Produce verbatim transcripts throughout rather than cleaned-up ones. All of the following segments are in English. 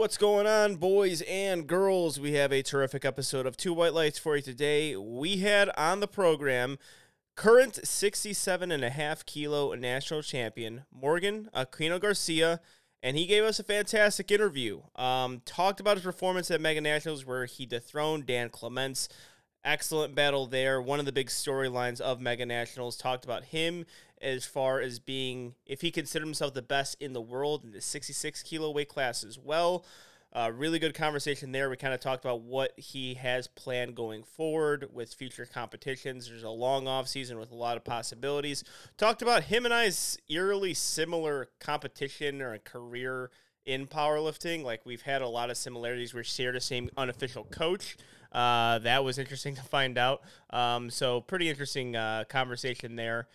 What's going on, boys and girls? We have a terrific episode of Two White Lights for you today. We had on the program current sixty-seven and a half kilo national champion Morgan Aquino-Garcia, and he gave us a fantastic interview. Um, talked about his performance at Mega Nationals where he dethroned Dan Clements. Excellent battle there. One of the big storylines of Mega Nationals. Talked about him as far as being, if he considered himself the best in the world in the sixty-six kilo weight class as well. Uh, really good conversation there. We kind of talked about what he has planned going forward with future competitions. There's a long offseason with a lot of possibilities. Talked about him and I's eerily similar competition or career in powerlifting. Like, we've had a lot of similarities. We shared the same unofficial coach. Uh, that was interesting to find out. Um, so pretty interesting uh, conversation there.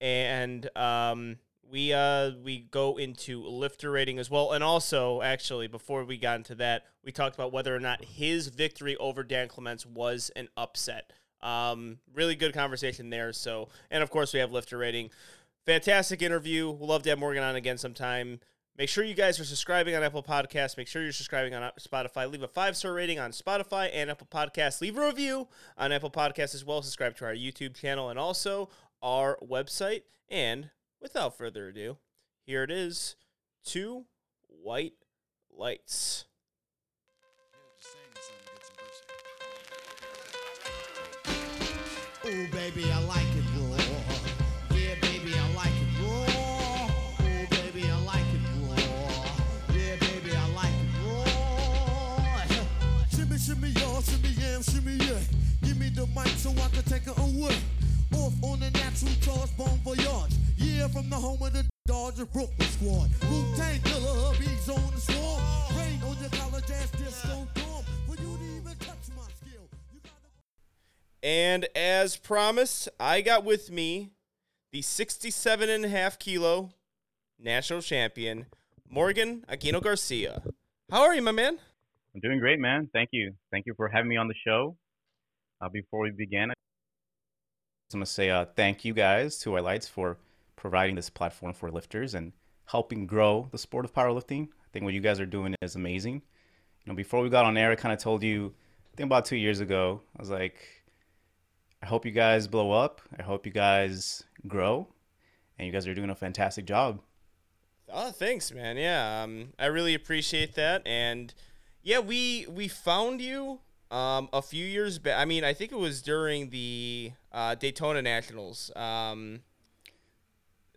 And um, we uh, we go into lifter rating as well. And also, actually, before we got into that, we talked about whether or not his victory over Dan Clements was an upset. Um, really good conversation there. So, and, of course, we have lifter rating. Fantastic interview. We'll love to have Morgan on again sometime. Make sure you guys are subscribing on Apple Podcasts. Make sure you're subscribing on Spotify. Leave a five-star rating on Spotify and Apple Podcasts. Leave a review on Apple Podcasts as well. Subscribe to our YouTube channel and also our website. And without further ado, here it is, Two White Lights. Ooh, baby, I like it, bro. Shimmy y'all, shimmy yam, shimmy yeah. Give me the mic so I can take it away. Off on the natural charge, bone voyage. Yeah, from the home of the Dodger Brooklyn squad. Wu-Tang Killer, hubby's on the swarm. Rain on your college ass disco dorm. Well, you didn't even touch my skill. You gotta... And as promised, I got with me the sixty-seven and a half kilo national champion, Morgan Aquino-Garcia. How are you, my man? I'm doing great, man. Thank you. Thank you for having me on the show. Uh, before we begin, I'm going to say uh, thank you guys to Two White Lights for providing this platform for lifters and helping grow the sport of powerlifting. I think what you guys are doing is amazing. You know, before we got on air, I kind of told you, I think about two years ago, I was like, I hope you guys blow up. I hope you guys grow. And you guys are doing a fantastic job. Oh, thanks, man. Yeah, um, I really appreciate that. And yeah, we we found you um, a few years back. I mean, I think it was during the uh, Daytona Nationals, um,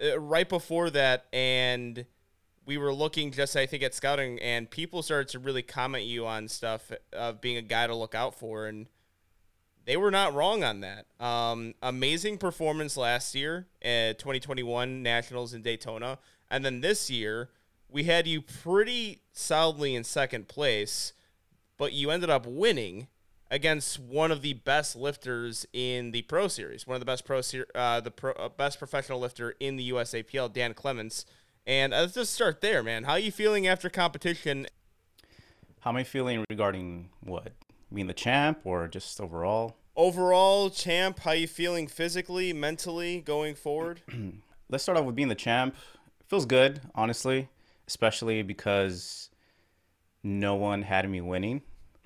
uh, right before that, and we were looking just, I think, at scouting, and people started to really comment you on stuff of being a guy to look out for, and they were not wrong on that. Um, amazing performance last year at twenty twenty-one Nationals in Daytona, and then this year, we had you pretty solidly in second place, but you ended up winning against one of the best lifters in the Pro Series, one of the best pro ser- uh, the pro, uh, best professional lifter in the U S A P L, Dan Clements. And let's just start there, man. How are you feeling after competition? How am I feeling regarding what? You mean the champ or just overall? Overall, champ. How are you feeling physically, mentally, going forward? Let's start off with being the champ. It feels good, honestly. Especially because no one had me winning,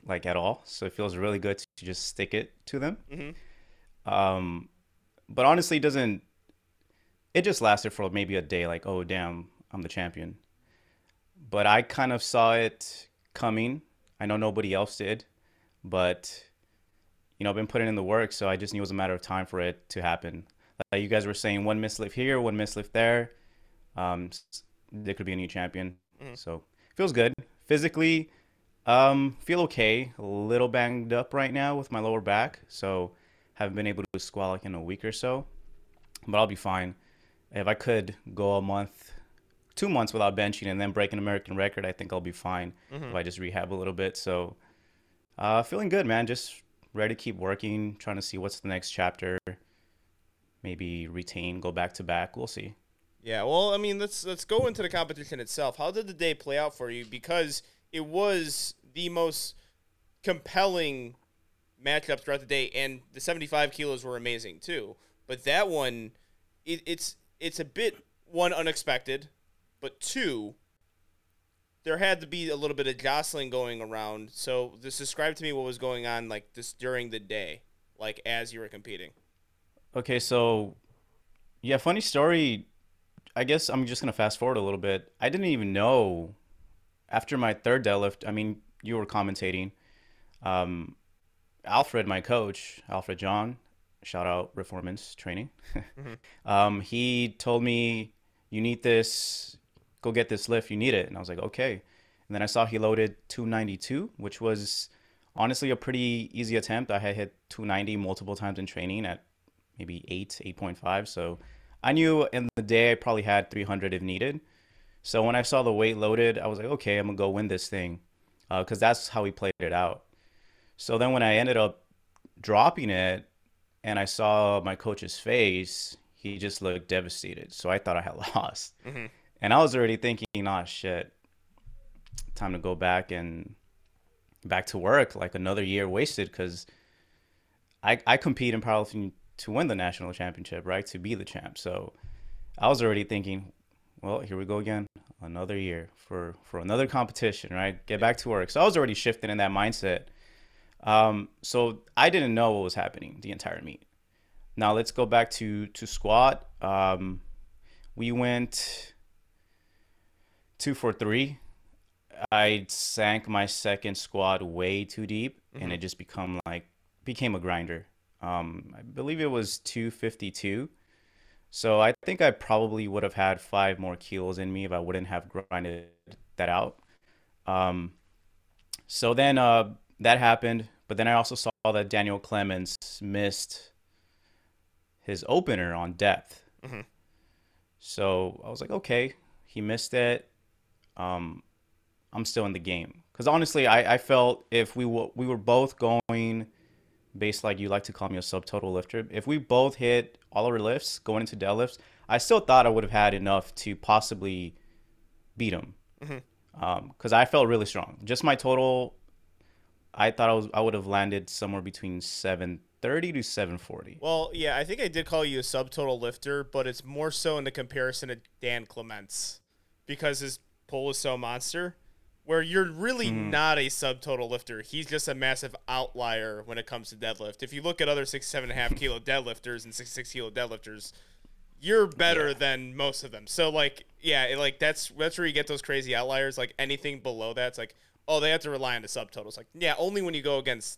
like, at all. So it feels really good to just stick it to them. Mm-hmm. Um, but honestly, it doesn't – it just lasted for maybe a day, like, oh, damn, I'm the champion. But I kind of saw it coming. I know nobody else did. But, you know, I've been putting in the work, so I just knew it was a matter of time for it to happen. Like you guys were saying, one mislift here, one mislift there. Um There could be a new champion. Mm-hmm. So feels good. Physically, um, feel okay. A little banged up right now with my lower back. So haven't been able to squat like in a week or so. But I'll be fine. If I could go a month, two months without benching and then break an American record, I think I'll be fine. Mm-hmm. If I just rehab a little bit. So uh, feeling good, man. Just ready to keep working, trying to see what's the next chapter. Maybe retain, go back to back. We'll see. Yeah, well, I mean, let's let's go into the competition itself. How did the day play out for you? Because it was the most compelling matchup throughout the day, and the seventy-five kilos were amazing too. But that one, it, it's it's a bit, one, unexpected, but two, there had to be a little bit of jostling going around. So just describe to me what was going on, like, this during the day, like, as you were competing. Okay, so, yeah, funny story. I guess I'm just going to fast forward a little bit. I didn't even know after my third deadlift, I mean, you were commentating. Um, Alfred, my coach, Alfred John, shout out Performance Training. mm-hmm. um, he told me, you need this, go get this lift, you need it. And I was like, okay. And then I saw he loaded two ninety-two, which was honestly a pretty easy attempt. I had hit two ninety multiple times in training at maybe eight, eight point five. So I knew in the day I probably had three hundred if needed. So when I saw the weight loaded, I was like, okay, I'm gonna go win this thing. Uh, cause that's how we played it out. So then when I ended up dropping it and I saw my coach's face, he just looked devastated. So I thought I had lost. Mm-hmm. And I was already thinking, oh shit, time to go back and back to work, like another year wasted. Cause I, I compete in powerlifting to win the national championship, right? To be the champ. So I was already thinking, well, here we go again, another year for, for another competition, right? Get back to work. So I was already shifted in that mindset. Um, so I didn't know what was happening the entire meet. Now let's go back to, to squat. Um, we went two for three. I sank my second squat way too deep, mm-hmm. and it just become like became a grinder. Um, I believe it was two fifty-two. So I think I probably would have had five more kilos in me if I wouldn't have grinded that out. Um, so then uh, that happened. But then I also saw that Daniel Clements missed his opener on depth. Mm-hmm. So I was like, okay, he missed it. Um, I'm still in the game. Because honestly, I, I felt if we, w- we were both going based, like you like to call me a subtotal lifter, if we both hit all our lifts going into deadlifts, I still thought I would have had enough to possibly beat him. Mm-hmm. Um, because I felt really strong. Just my total, I thought I was I would have landed somewhere between seven thirty to seven forty. Well, yeah, I think I did call you a subtotal lifter, but it's more so in the comparison to Dan Clements because his pull is so monster, where you're really mm. not a subtotal lifter. He's just a massive outlier when it comes to deadlift. If you look at other six, seven and a half kilo deadlifters and six, six kilo deadlifters, you're better yeah. than most of them. So like, yeah, it, like that's that's where you get those crazy outliers. Like anything below that's like, oh, they have to rely on the subtotals. Like, yeah, only when you go against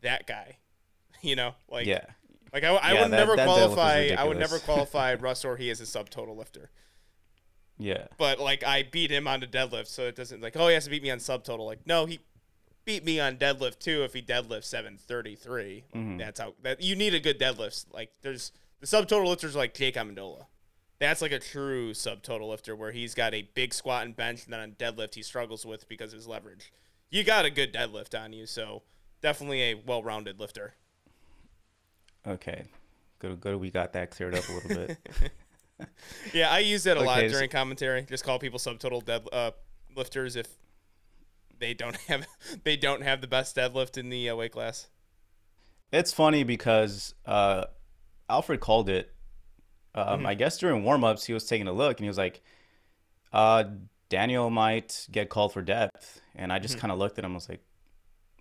that guy. You know, like, yeah. like I, I yeah, would that, never that qualify. I would never qualify Russ or he as a subtotal lifter. Yeah. But like I beat him on the deadlift. So it doesn't like, oh, he has to beat me on subtotal. Like, no, he beat me on deadlift too. If he deadlifts seven thirty-three, mm-hmm. that's how that you need a good deadlift. Like there's the subtotal lifters like Jake Amendola. That's like a true subtotal lifter where he's got a big squat and bench. And then on deadlift, he struggles with because of his leverage. You got a good deadlift on you. So definitely a well-rounded lifter. Okay, good, good. We got that cleared up a little bit. yeah, I use that a okay, lot during commentary. Just call people subtotal dead uh, lifters if they don't have they don't have the best deadlift in the uh, weight class. It's funny because uh, Alfred called it. Um, mm-hmm. I guess during warmups, he was taking a look and he was like, uh, "Daniel might get called for depth," and I just mm-hmm. kind of looked at him. I was like,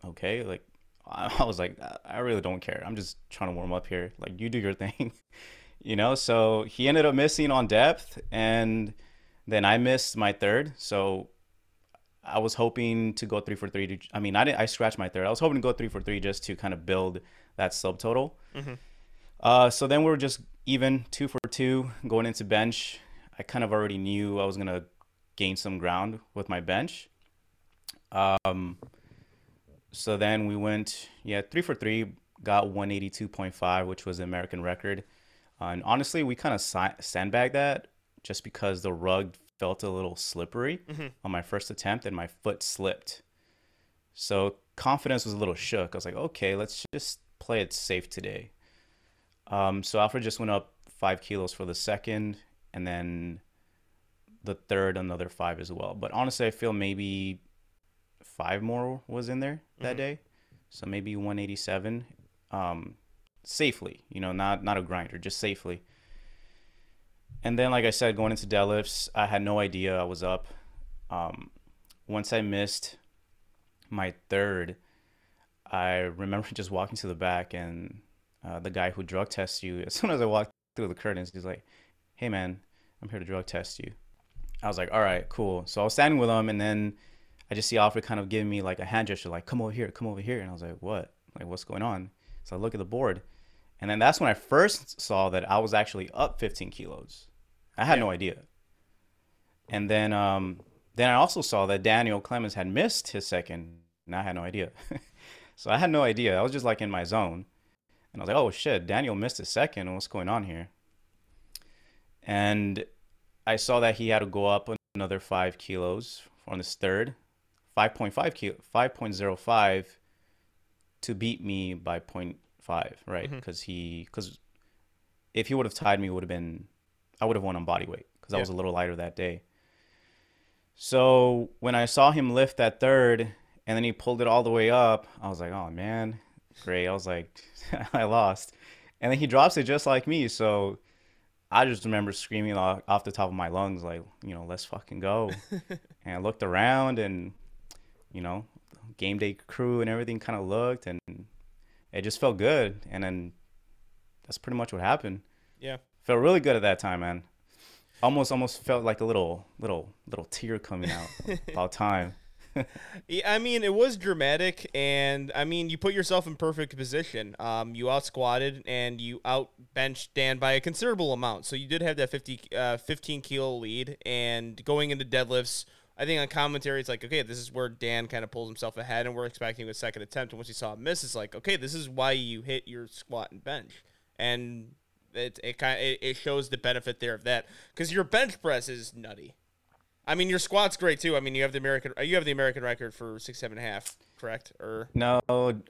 "Okay, like." I was like, I really don't care. I'm just trying to warm up here. Like, you do your thing, you know? So he ended up missing on depth, and then I missed my third. So I was hoping to go three for three. To, I mean, I didn't, I scratched my third. I was hoping to go three for three just to kind of build that subtotal. Mm-hmm. Uh, so then we were just even two for two going into bench. I kind of already knew I was going to gain some ground with my bench. Um, So then we went, yeah, three for three, got one eighty-two point five, which was the American record. Uh, and honestly, we kind of si- sandbagged that just because the rug felt a little slippery mm-hmm. on my first attempt and my foot slipped. So confidence was a little shook. I was like, okay, let's just play it safe today. Um, so Alfred just went up five kilos for the second and then the third, another five as well. But honestly, I feel maybe five more was in there that mm-hmm. day, so maybe one eighty-seven, um safely, you know, not not a grinder, just safely. And then like I said, going into deadlifts, I had no idea I was up. um once I missed my third, I remember just walking to the back, and uh, the guy who drug tests you, as soon as I walked through the curtains, he's like, "Hey man, I'm here to drug test you." I was like, "All right, cool." So I was standing with him, and then I just see Alfred kind of giving me like a hand gesture, like, "Come over here, come over here." And I was like, "What? Like, what's going on?" So I look at the board, and then that's when I first saw that I was actually up fifteen kilos. I had yeah. no idea. And then, um, then I also saw that Daniel Clements had missed his second, and I had no idea. So I had no idea. I was just like in my zone. And I was like, oh shit, Daniel missed his second. What's going on here? And I saw that he had to go up another five kilos on his third, five point five kilo, five point oh five to beat me by point five, right? Because mm-hmm. he, because if he would have tied me, would have been, I would have won on body weight because yeah. I was a little lighter that day. So when I saw him lift that third, and then he pulled it all the way up, I was like, oh man, great. I was like, I lost. And then he drops it just like me. So I just remember screaming off the top of my lungs, like, you know, let's fucking go. And I looked around, and, you know, game day crew and everything kind of looked, and it just felt good. And then that's pretty much what happened. Yeah. Felt really good at that time, man. Almost, almost felt like a little, little, little tear coming out about time. Yeah, I mean, it was dramatic, and I mean, you put yourself in perfect position. Um, you out squatted and you out benched Dan by a considerable amount, so you did have that fifty, uh, fifteen kilo lead. And going into deadlifts, I think on commentary, it's like, okay, this is where Dan kind of pulls himself ahead, and we're expecting a second attempt. And once you saw a miss, it's like, okay, this is why you hit your squat and bench, and it it kind of, it, it shows the benefit there of that, because your bench press is nutty. I mean, your squat's great too. I mean, you have the American, you have the American record for six, seven and a half, correct? Or no,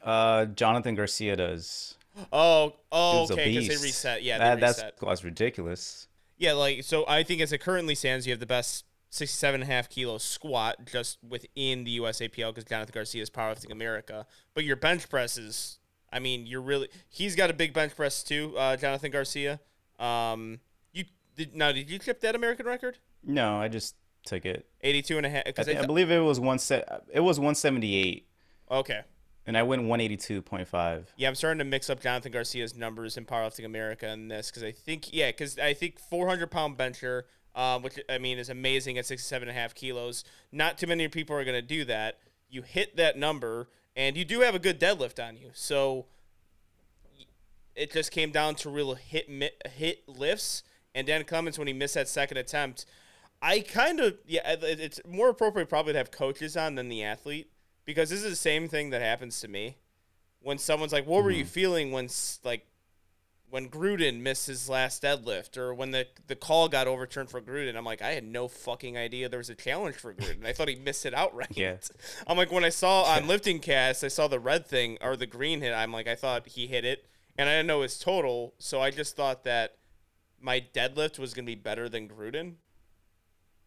uh, Jonathan Garcia does. Oh, oh, okay, because they reset. Yeah, that, they reset. That's ridiculous. Yeah, like, so I think as it currently stands, you have the best six, seven and a half kilo squat just within the U S A P L, because Jonathan Garcia is Powerlifting America. But your bench press is, I mean, you're really, he's got a big bench press too, uh, Jonathan Garcia. Um, you did now? Did you trip that American record? No, I just took it. eighty-two and a half. I, th- I, th- I believe it was one se- It was one seventy-eight. Okay. And I went one eighty-two point five. Yeah, I'm starting to mix up Jonathan Garcia's numbers in Powerlifting America and this, because I think, yeah, because I think four hundred pound bencher, uh, which, I mean, is amazing at sixty-seven and a half kilos. Not too many people are going to do that. You hit that number, and you do have a good deadlift on you. So it just came down to real hit hit lifts. And Dan Clements, when he missed that second attempt, I kind of, yeah, it's more appropriate probably to have coaches on than the athlete, because this is the same thing that happens to me when someone's like, what mm-hmm. were you feeling when, like, when Gruden missed his last deadlift, or when the, the call got overturned for Gruden? I'm like, I had no fucking idea there was a challenge for Gruden. I thought he missed it outright. Yeah. I'm like, when I saw on Lifting Cast, I saw the red thing or the green hit, I'm like, I thought he hit it, and I didn't know his total, so I just thought that my deadlift was going to be better than Gruden.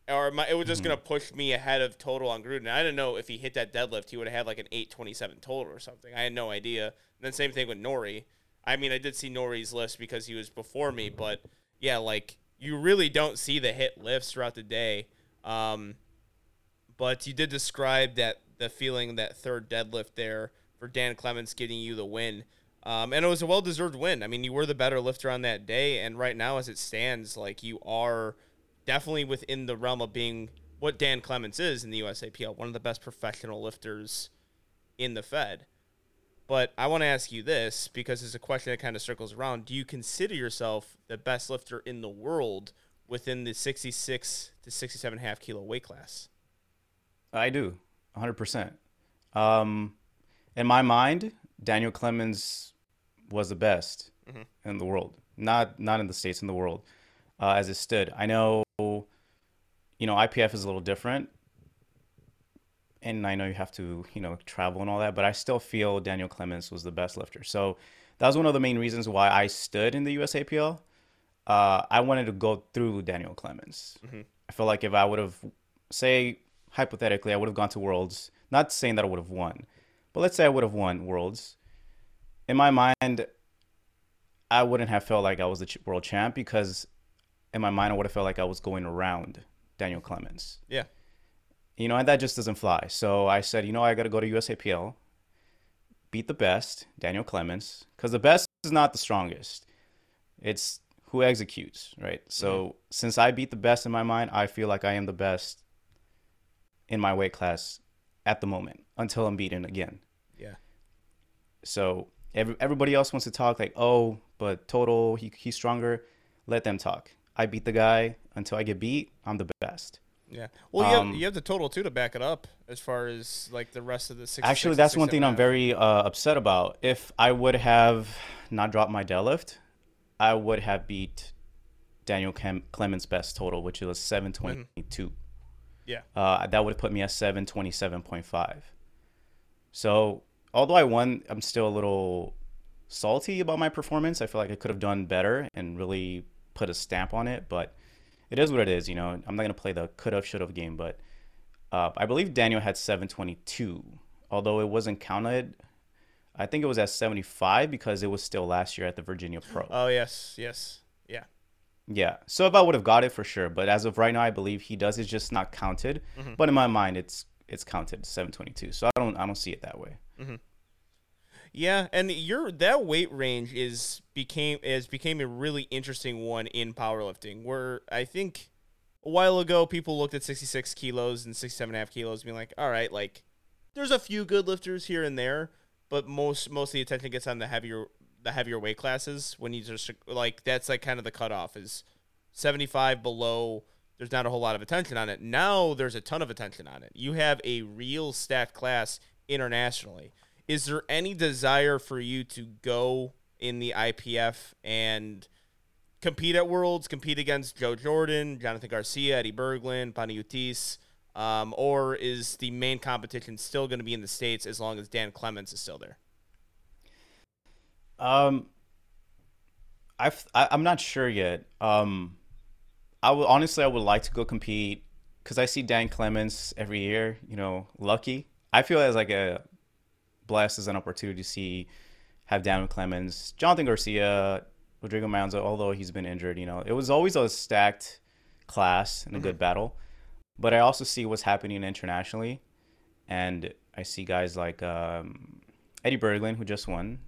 Or my, it was just mm-hmm. going to push me ahead of total on Gruden. I didn't know if he hit that deadlift, he would have had like an eight twenty-seven total or something. I had no idea. And then same thing with Nori. I mean, I did see Nori's lifts because he was before me. But, yeah, like, you really don't see the hit lifts throughout the day. Um, but you did describe that the feeling, that third deadlift there for Dan Clements getting you the win. Um, and it was a well-deserved win. I mean, you were the better lifter on that day. And right now, as it stands, like, you are – definitely within the realm of being what Dan Clements is in the U S A P L, one of the best professional lifters in the Fed. But I want to ask you this, because it's a question that kind of circles around. Do you consider yourself the best lifter in the world within the sixty-six to sixty-seven and a half kilo weight class? I do, one hundred percent. Um, in my mind, Daniel Clements was the best mm-hmm. in the world. Not not in the States, in the world, uh, as it stood. I know, you know, I P F is a little different, and I know you have to, you know, travel and all that, but I still feel Daniel Clements was the best lifter. So that was one of the main reasons why I stood in the U S A P L. Uh, I wanted to go through Daniel Clements. Mm-hmm. I feel like if I would have, say, hypothetically, I would have gone to Worlds, not saying that I would have won, but let's say I would have won Worlds. In my mind, I wouldn't have felt like I was the world champ, because in my mind, I would have felt like I was going around Daniel Clements. Yeah. you know, and that just doesn't fly. So I said, you know, I got to go to U S A P L, beat the best, Daniel Clements, because the best is not the strongest. It's who executes, right? So yeah. Since I beat the best in my mind, I feel like I am the best in my weight class at the moment until I'm beaten again. Yeah. So every, everybody else wants to talk like, oh, but total, he he's stronger. Let them talk. I beat the guy until I get beat. I'm the best. Yeah. Well, you have, um, you have the total too to back it up as far as like the rest of the six. Actually, six, that's six, one thing I'm very uh, upset about. If I would have not dropped my deadlift, I would have beat Daniel Clem- Clements' best total, which was seven twenty-two. Mm-hmm. Yeah. Uh, that would have put me at seven twenty-seven point five. So although I won, I'm still a little salty about my performance. I feel like I could have done better and really put a stamp on it, but it is what it is. You know, I'm not going to play the could have, should have game, but uh, I believe Daniel had seven twenty-two, although it wasn't counted. I think it was at seventy-five because it was still last year at the Virginia Pro. Oh, yes. Yes. Yeah. Yeah. So if I would have got it for sure, but as of right now, I believe he does. It's just not counted. Mm-hmm. But in my mind, it's it's counted seven twenty-two. So I don't I don't see it that way. Mm-hmm. Yeah, and your that weight range is became is became a really interesting one in powerlifting, where I think a while ago people looked at sixty-six kilos and sixty-seven and a half kilos, being like, all right, like there's a few good lifters here and there, but most most of the attention gets on the heavier the heavier weight classes. When you just like that's like kind of the cutoff is seventy-five below. There's not a whole lot of attention on it. Now there's a ton of attention on it. You have a real stacked class internationally. Is there any desire for you to go in the I P F and compete at Worlds, compete against Joe Jordan, Jonathan Garcia, Eddie Berglund, Pani Utis, um, or is the main competition still going to be in the States as long as Dan Clements is still there? Um, I've, I, I'm not sure yet. Um, I would honestly, I would like to go compete because I see Dan Clements every year. You know, lucky. I feel as like a blessed as an opportunity to see, have Daniel Clements, Jonathan Garcia, Rodrigo Mendoza, although he's been injured, you know, it was always a stacked class and a mm-hmm. good battle. But I also see what's happening internationally. And I see guys like um, Eddie Berglund, who just won,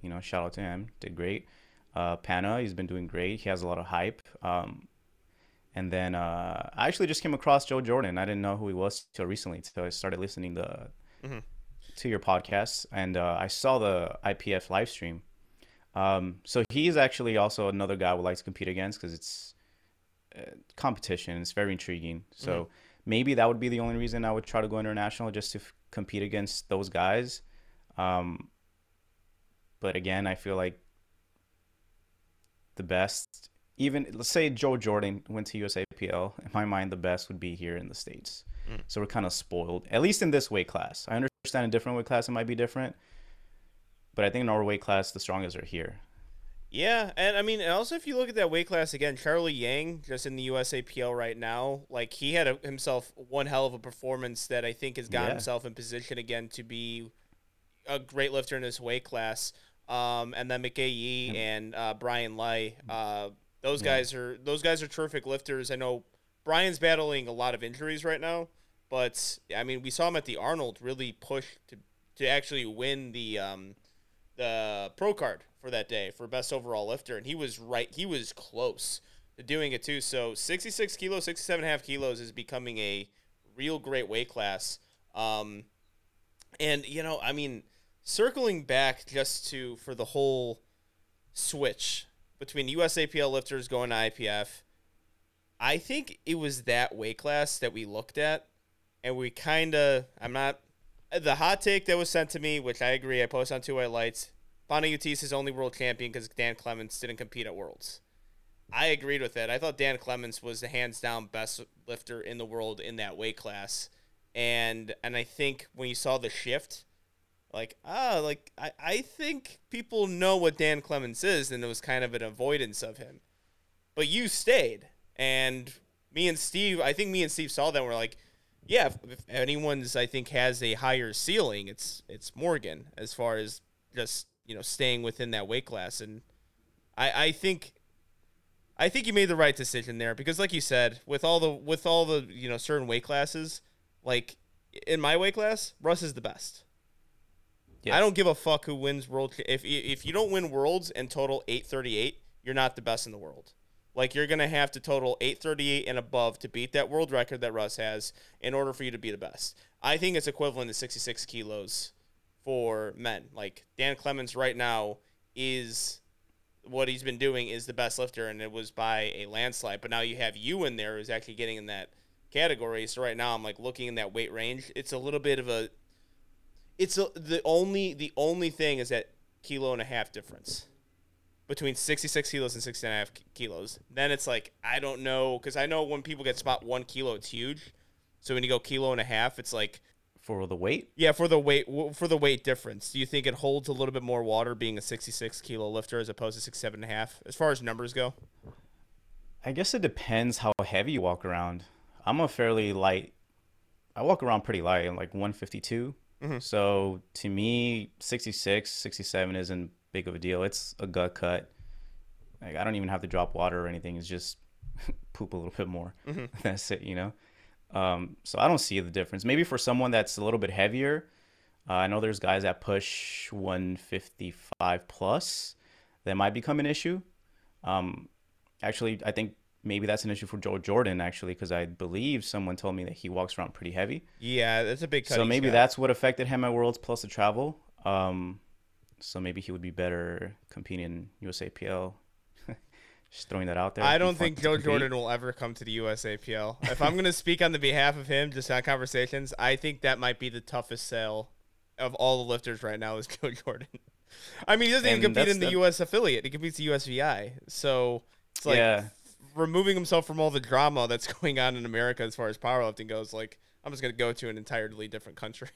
you know, shout out to him, did great. Uh, Panna, he's been doing great. He has a lot of hype. Um, and then uh, I actually just came across Joe Jordan. I didn't know who he was till recently, so I started listening to mm-hmm. to your podcast, and uh, I saw the I P F live stream. Um, so he's actually also another guy I would like to compete against because it's uh, competition. It's very intriguing. So mm-hmm. maybe that would be the only reason I would try to go international, just to f- compete against those guys. Um, but again, I feel like the best, even let's say Joe Jordan went to U S A P L. In my mind, the best would be here in the States. Mm. So we're kind of spoiled, at least in this weight class. I understand. Understand a different weight class, it might be different, but I think in our weight class, the strongest are here. Yeah, and I mean, and also if you look at that weight class again, Charlie Yang, just in the U S A P L right now, like he had a, himself one hell of a performance that I think has gotten yeah. himself in position again to be a great lifter in this weight class. Um, and then McKay Yee yeah. and uh, Brian Lai, uh, those yeah. guys are those guys are terrific lifters. I know Brian's battling a lot of injuries right now. But, I mean, we saw him at the Arnold really push to to actually win the um, the pro card for that day for best overall lifter. And he was right. He was close to doing it, too. So sixty-six kilos, sixty-seven and a half kilos is becoming a real great weight class. Um, and, you know, I mean, circling back just to for the whole switch between U S A P L lifters going to I P F, I think it was that weight class that we looked at. And we kind of, I'm not, the hot take that was sent to me, which I agree, I post on Two White Lights, Pani Utis is only world champion because Dan Clements didn't compete at Worlds. I agreed with that. I thought Dan Clements was the hands-down best lifter in the world in that weight class. And and I think when you saw the shift, like, ah, like, I, I think people know what Dan Clements is, and it was kind of an avoidance of him. But you stayed. And me and Steve, I think me and Steve saw that and we're like, yeah, if, if anyone's, I think, has a higher ceiling, it's it's Morgan as far as just, you know, staying within that weight class. And I, I think I think you made the right decision there because, like you said, with all the with all the you know certain weight classes, Like, in my weight class, Russ is the best. Yes. I don't give a fuck who wins world. If if you don't win worlds and total eight thirty-eight, you're not the best in the world. Like, you're going to have to total eight thirty-eight and above to beat that world record that Russ has in order for you to be the best. I think it's equivalent to sixty-six kilos for men. Like, Dan Clements right now is, what he's been doing is the best lifter, and it was by a landslide. But now you have you in there who's actually getting in that category. So right now I'm, like, looking in that weight range. It's a little bit of a – it's a, the only the only thing is that kilo and a half difference between sixty-six kilos and sixty and a half kilos. Then it's like, I don't know, because I know when people get spot one kilo, it's huge. So when you go kilo and a half, it's like for the weight. Yeah, for the weight for the weight difference. Do you think it holds a little bit more water being a sixty-six kilo lifter as opposed to sixty-seven and a half as far as numbers go? I guess it depends how heavy you walk around. I'm a fairly light. I walk around pretty light. I'm like one fifty-two. Mm-hmm. So to me, sixty-six, sixty-seven isn't big of a deal. It's a gut cut. Like, I don't even have to drop water or anything. It's just poop a little bit more. Mm-hmm. That's it, you know? Um, so I don't see the difference. Maybe for someone that's a little bit heavier, uh, I know there's guys that push one fifty-five plus. That might become an issue. Um, actually, I think maybe that's an issue for Joe Jordan, actually, because I believe someone told me that he walks around pretty heavy. Yeah, that's a big cut. So maybe that's what affected him at Worlds plus the travel. Um, so maybe he would be better competing in U S A P L. Just throwing that out there. I don't think Joe Jordan will ever come to the U S A P L. If I'm going to speak on the behalf of him, just on conversations, I think that might be the toughest sell of all the lifters right now is Joe Jordan. I mean, he doesn't and even compete in the, the U S affiliate. He competes the U S V I. So it's like yeah. removing himself from all the drama that's going on in America as far as powerlifting goes. Like, I'm just going to go to an entirely different country.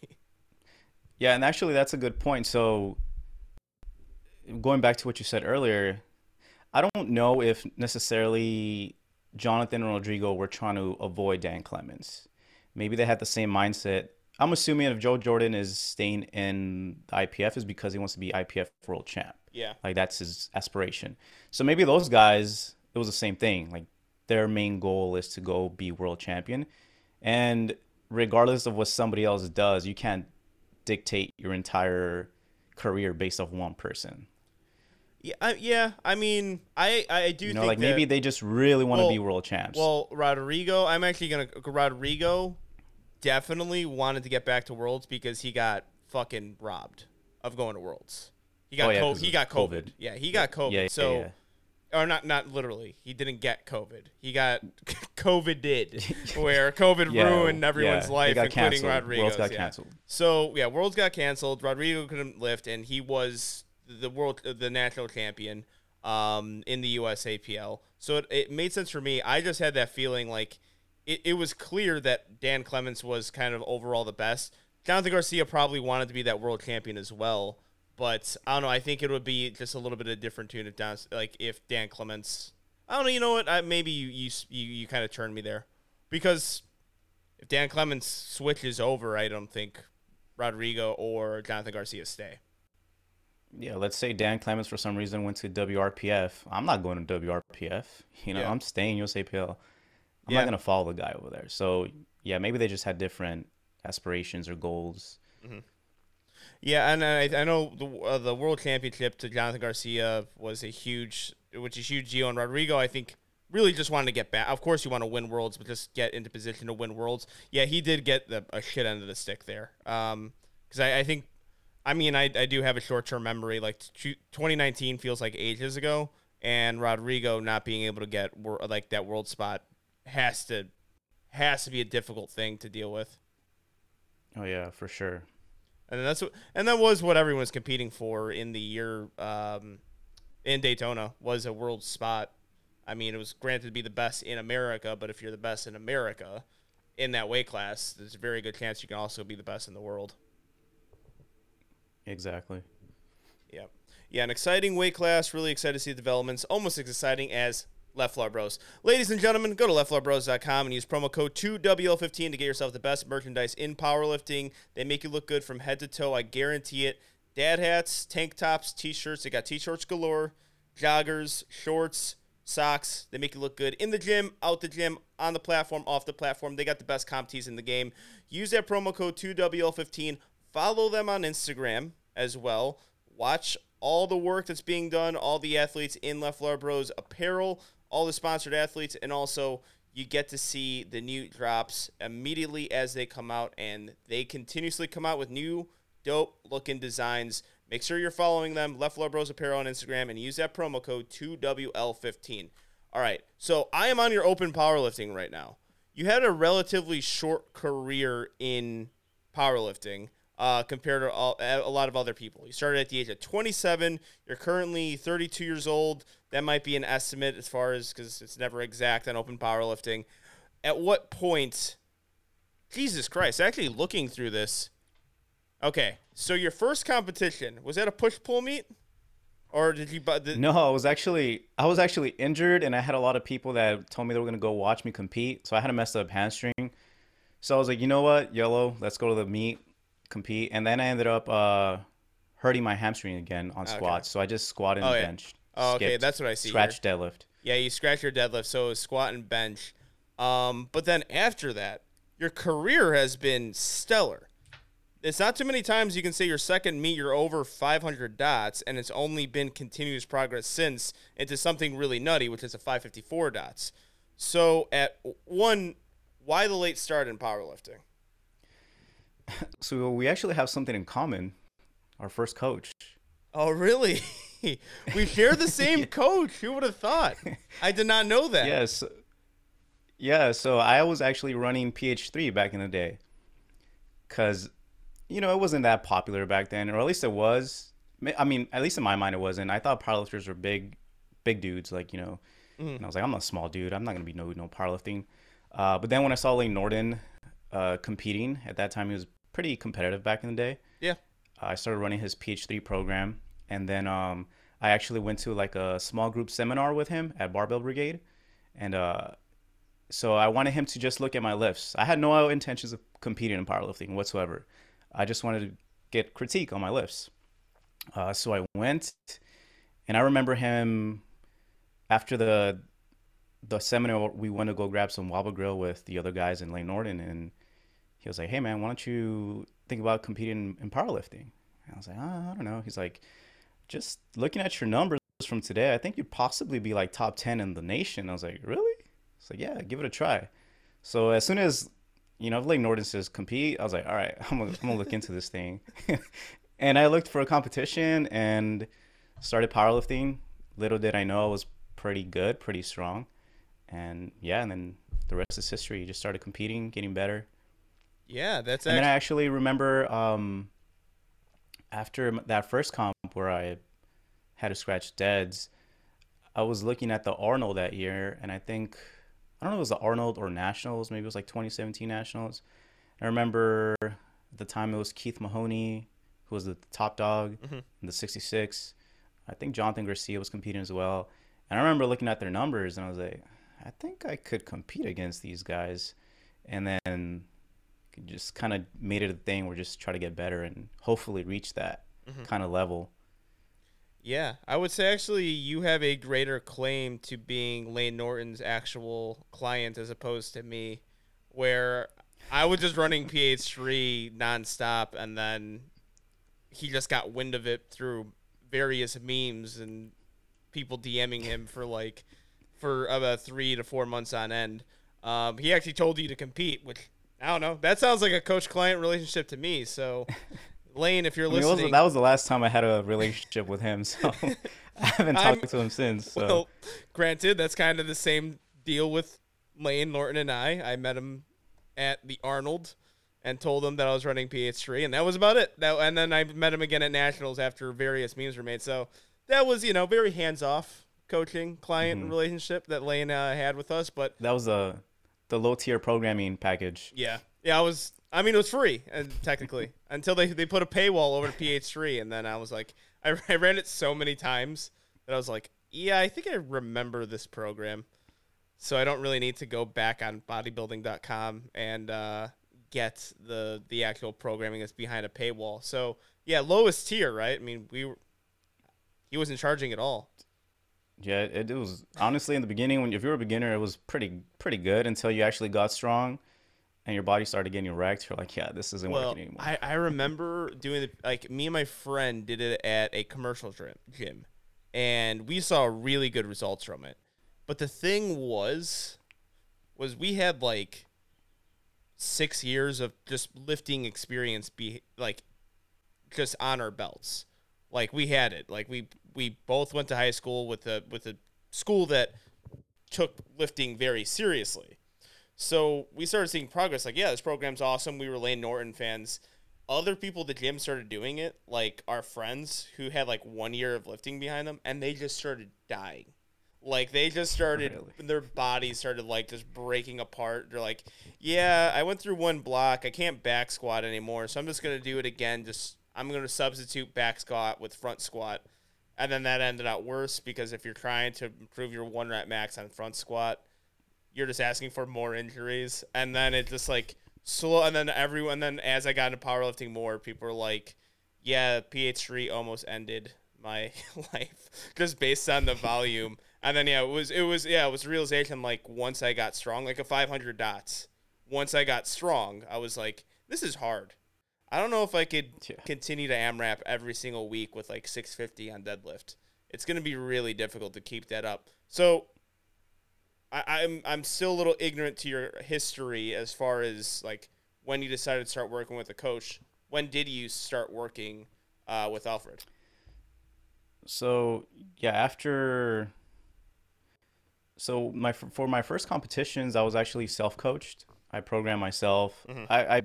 Yeah, and actually that's a good point. So going back to what you said earlier, I don't know if necessarily Jonathan and Rodrigo were trying to avoid Dan Clements. Maybe they had the same mindset. I'm assuming if Joe Jordan is staying in the I P F is because he wants to be I P F world champ. Yeah. Like, that's his aspiration. So maybe those guys, it was the same thing. Like, their main goal is to go be world champion. And regardless of what somebody else does, you can't dictate your entire career based off one person. Yeah, I, yeah. I mean, I, I do. You know, think like that, maybe they just really want to well, be world champs. Well, Rodrigo, I'm actually gonna Rodrigo definitely wanted to get back to Worlds because he got fucking robbed of going to Worlds. He got oh, yeah, co- he got COVID. COVID. Yeah, he got COVID. Yeah, yeah, so, yeah, yeah. or not not literally, he didn't get COVID. He got COVIDed, where COVID yeah, ruined everyone's yeah. life, including canceled. Rodrigo's. Worlds got yeah. canceled. So yeah, Worlds got canceled. Rodrigo couldn't lift, and he was the world, the national champion um, in the U S A P L. So it, it made sense for me. I just had that feeling like it, it was clear that Dan Clements was kind of overall the best. Jonathan Garcia probably wanted to be that world champion as well. But I don't know. I think it would be just a little bit of a different tune if Dan, like if Dan Clements, I don't know. You know what? I, maybe you, you, you, you kind of turned me there because if Dan Clements switches over, I don't think Rodrigo or Jonathan Garcia stay. Yeah, let's say Dan Clements for some reason went to W R P F. I'm not going to W R P F. You know, yeah. I'm staying U S A P L. I'm yeah. not going to follow the guy over there. So, yeah, maybe they just had different aspirations or goals. Mm-hmm. Yeah, and I, I know the uh, the World Championship to Jonathan Garcia was a huge, which is huge deal. And Rodrigo, I think, really just wanted to get back. Of course, you want to win Worlds, but just get into position to win Worlds. Yeah, he did get the, a shit end of the stick there. Um, because I, I think. I mean, I, I do have a short-term memory. Like, twenty nineteen feels like ages ago, and Rodrigo not being able to get, like, that world spot has to has to be a difficult thing to deal with. Oh, yeah, for sure. And that's what, and that was what everyone was competing for in the year um, in Daytona was a world spot. I mean, it was granted to be the best in America, but if you're the best in America in that weight class, there's a very good chance you can also be the best in the world. Exactly. Yeah. Yeah, an exciting weight class. Really excited to see the developments. Almost as exciting as Left Flower Bros. Ladies and gentlemen, go to left flower bros dot com and use promo code two W L fifteen to get yourself the best merchandise in powerlifting. They make you look good from head to toe. I guarantee it. Dad hats, tank tops, T-shirts. They got T-shirts galore, joggers, shorts, socks. They make you look good in the gym, out the gym, on the platform, off the platform. They got the best comp tees in the game. Use that promo code two W L fifteen. Follow them on Instagram as well. Watch all the work that's being done, all the athletes in Left Flower Bros apparel, all the sponsored athletes, and also you get to see the new drops immediately as they come out, and they continuously come out with new, dope-looking designs. Make sure you're following them, Left Flower Bros apparel on Instagram, and use that promo code two W L fifteen. All right, so I am on your open powerlifting right now. You had a relatively short career in powerlifting. Uh, compared to all, a lot of other people. You started at the age of twenty-seven. You're currently thirty-two years old. That might be an estimate as far as, because it's never exact on open powerlifting. At what point, Jesus Christ, actually looking through this. Okay, so your first competition, was that a push-pull meet? Or did you... Did, no, I was actually I was actually injured, and I had a lot of people that told me they were going to go watch me compete. So I had a messed up hamstring. So I was like, you know what, YOLO, let's go to the meet. Compete, and then I ended up uh hurting my hamstring again on squats. Okay. So I just squatted and oh, yeah. benched. Oh, skipped, okay, that's what I see. Scratch here. Deadlift. Yeah, you scratch your deadlift, so it was squat and bench. Um, but then after that, your career has been stellar. It's not too many times you can say your second meet you're over five hundred dots, and it's only been continuous progress since into something really nutty, which is a five fifty-four dots. So at one, why the late start in powerlifting? So we actually have something in common. Our first coach. Oh, really? We share the same yeah. coach. Who would have thought? I did not know that. Yes. Yeah. So I was actually running P H three back in the day. Because, you know, it wasn't that popular back then, or at least it was. I mean, at least in my mind, it wasn't. I thought powerlifters were big, big dudes, like, you know, mm-hmm. and I was like, I'm a small dude. I'm not going to be no, no powerlifting. Uh, but then when I saw Lane Norton uh, competing at that time, he was pretty competitive back in the day. Yeah. Uh, I started running his P H three program, and then um, I actually went to like a small group seminar with him at Barbell Brigade, and uh, so I wanted him to just look at my lifts. I had no intentions of competing in powerlifting whatsoever. I just wanted to get critique on my lifts. Uh, so I went, and I remember him after the the seminar. We went to go grab some Wobble Grill with the other guys in Lane Norton, and he was like, hey, man, why don't you think about competing in powerlifting? And I was like, oh, I don't know. He's like, just looking at your numbers from today, I think you'd possibly be like top ten in the nation. I was like, really? He's like, yeah, give it a try. So as soon as, you know, Lane Norton says compete, I was like, all right, I'm going to look into this thing. And I looked for a competition and started powerlifting. Little did I know I was pretty good, pretty strong. And yeah, and then the rest is history. You just started competing, getting better. Yeah, that's actually... And then I actually remember um, after that first comp where I had to scratch deads, I was looking at the Arnold that year, and I think, I don't know if it was the Arnold or Nationals, maybe it was like twenty seventeen Nationals. I remember at the time it was Keith Mahoney, who was the top dog mm-hmm. in the sixty-six. I think Jonathan Garcia was competing as well. And I remember looking at their numbers, and I was like, I think I could compete against these guys. And then... just kind of made it a thing where just try to get better and hopefully reach that mm-hmm. kind of level. Yeah, I would say actually you have a greater claim to being Lane Norton's actual client as opposed to me, where I was just running P H three nonstop, and then he just got wind of it through various memes and people DMing him for like for about three to four months on end. Um, he actually told you to compete, which I don't know. That sounds like a coach-client relationship to me. So, Lane, if you're I mean, listening... Was, that was the last time I had a relationship with him, so I haven't talked I'm, to him since. So. Well, granted, that's kind of the same deal with Lane Norton and I. I met him at the Arnold and told him that I was running P H three, and that was about it. That, and then I met him again at Nationals after various memes were made. So, that was, you know, very hands-off coaching, client mm-hmm. relationship that Lane uh, had with us. But that was a... The low-tier programming package. Yeah. Yeah, I was... I mean, it was free, and technically, until they, they put a paywall over to P H three, and then I was like... I, I ran it so many times that I was like, yeah, I think I remember this program, so I don't really need to go back on bodybuilding dot com and uh, get the, the actual programming that's behind a paywall. So, yeah, lowest tier, right? I mean, we were... He wasn't charging at all. Yeah, it, it was honestly in the beginning, when if you were a beginner, it was pretty pretty good until you actually got strong and your body started getting wrecked. You're like, yeah, this isn't well, working anymore. I, I remember doing the, like, me and my friend did it at a commercial gym, and we saw really good results from it. But the thing was, was we had like six years of just lifting experience, be like just on our belts. Like we had it. Like we we both went to high school with a with a school that took lifting very seriously. So we started seeing progress. Like, yeah, this program's awesome. We were Lane Norton fans. Other people at the gym started doing it, like our friends who had like one year of lifting behind them, and they just started dying. Like they just started, really? Their bodies started like just breaking apart. They're like, yeah, I went through one block. I can't back squat anymore, so I'm just gonna do it again. Just I'm going to substitute back squat with front squat. And then that ended out worse because if you're trying to improve your one rep max on front squat, you're just asking for more injuries. And then it just like slow. And then everyone, then as I got into powerlifting more, people were like, yeah, P H three almost ended my life just based on the volume. And then, yeah, it was, it was, yeah, it was realization. Like once I got strong, like a five hundred dots, once I got strong, I was like, this is hard. I don't know if I could yeah. continue to AMRAP every single week with like six fifty on deadlift. It's going to be really difficult to keep that up. So I, I'm I'm still a little ignorant to your history as far as like when you decided to start working with a coach. When did you start working uh, with Alfred? So yeah, after so my for my first competitions, I was actually self-coached. I programmed myself. Mm-hmm. I. I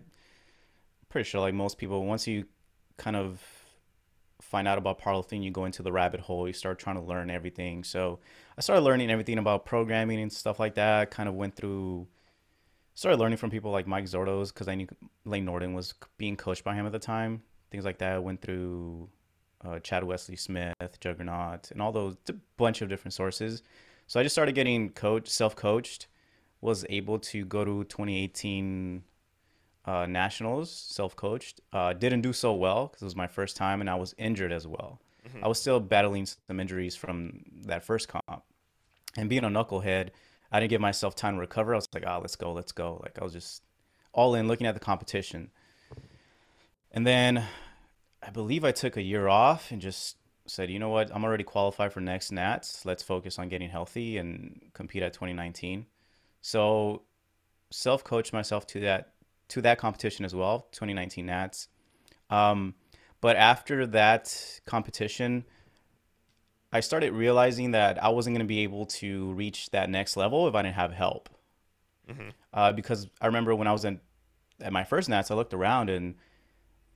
pretty sure like most people, once you kind of find out about powerlifting, you go into the rabbit hole, you start trying to learn everything. So I started learning everything about programming and stuff like that. I kind of went through, started learning from people like Mike Zordos, because I knew Lane Norton was being coached by him at the time, things like that. I went through uh, Chad Wesley Smith, Juggernaut, and all those, a bunch of different sources. So I just started getting coached, self-coached, was able to go to twenty eighteen Uh, Nationals, self-coached. Uh, didn't do so well because it was my first time and I was injured as well. Mm-hmm. I was still battling some injuries from that first comp. And being a knucklehead, I didn't give myself time to recover. I was like, oh, let's go, let's go. Like I was just all in looking at the competition. And then I believe I took a year off and just said, you know what, I'm already qualified for next Nats. Let's focus on getting healthy and compete at twenty nineteen. So self-coached myself to that to that competition as well, twenty nineteen Nats. Um, but after that competition, I started realizing that I wasn't going to be able to reach that next level if I didn't have help. Mm-hmm. Uh, because I remember when I was in, at my first Nats, I looked around and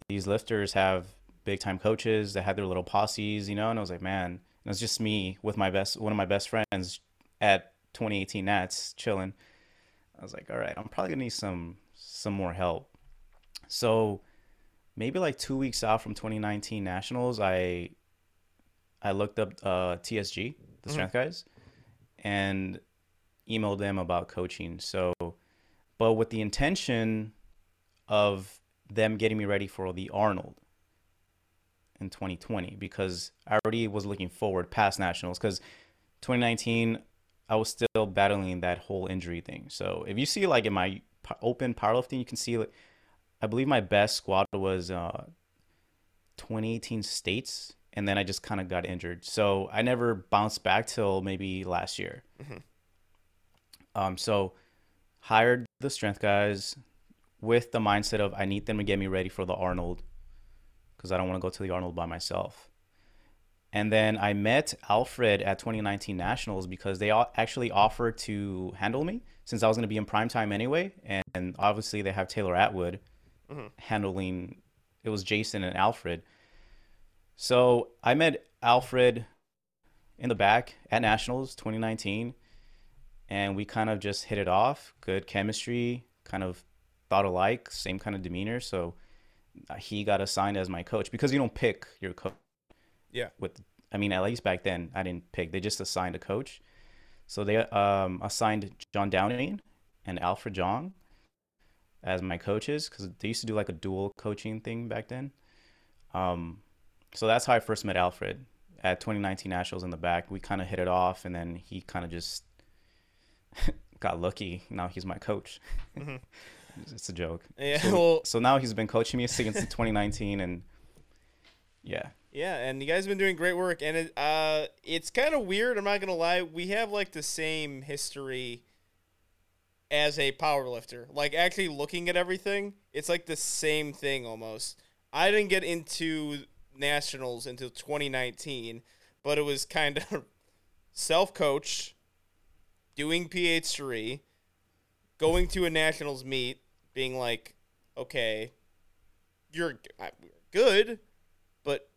these lifters have big time coaches that had their little posses, you know, and I was like, man, and it was just me with my best, one of my best friends at twenty eighteen Nats chilling. I was like, all right, I'm probably gonna need some, some more help. So maybe like two weeks out from twenty nineteen Nationals, I I looked up uh, T S G, the mm-hmm. Strength Guys, and emailed them about coaching. So, but with the intention of them getting me ready for the Arnold in twenty twenty, because I already was looking forward past Nationals, because twenty nineteen I was still battling that whole injury thing. So if you see like in my open powerlifting, you can see like I believe my best squat was uh twenty eighteen States, and then I just kind of got injured, so I never bounced back till maybe last year. Mm-hmm. um so hired the Strength Guys with the mindset of I need them to get me ready for the Arnold, because I don't want to go to the Arnold by myself. And then I met Alfred at twenty nineteen Nationals because they actually offered to handle me since I was going to be in prime time anyway. And obviously they have Taylor Atwood mm-hmm. handling. It was Jason and Alfred. So I met Alfred in the back at Nationals twenty nineteen. And we kind of just hit it off. Good chemistry, kind of thought alike, same kind of demeanor. So he got assigned as my coach because you don't pick your coach. Yeah. With, I mean, at least back then, I didn't pick. They just assigned a coach. So they um, assigned John Downing and Alfred John as my coaches because they used to do like a dual coaching thing back then. Um, so that's how I first met Alfred. at twenty nineteen Nationals in the back, we kind of hit it off, and then he kind of just got lucky. Now he's my coach. Mm-hmm. It's a joke. Yeah. So, well, so now he's been coaching me since twenty nineteen, and yeah. Yeah, and you guys have been doing great work, and it, uh, it's kind of weird. I'm not gonna lie. We have like the same history as a powerlifter. Like actually looking at everything, it's like the same thing almost. I didn't get into Nationals until twenty nineteen, but it was kind of self-coach, doing P H three, going to a Nationals meet, being like, okay, you're good, but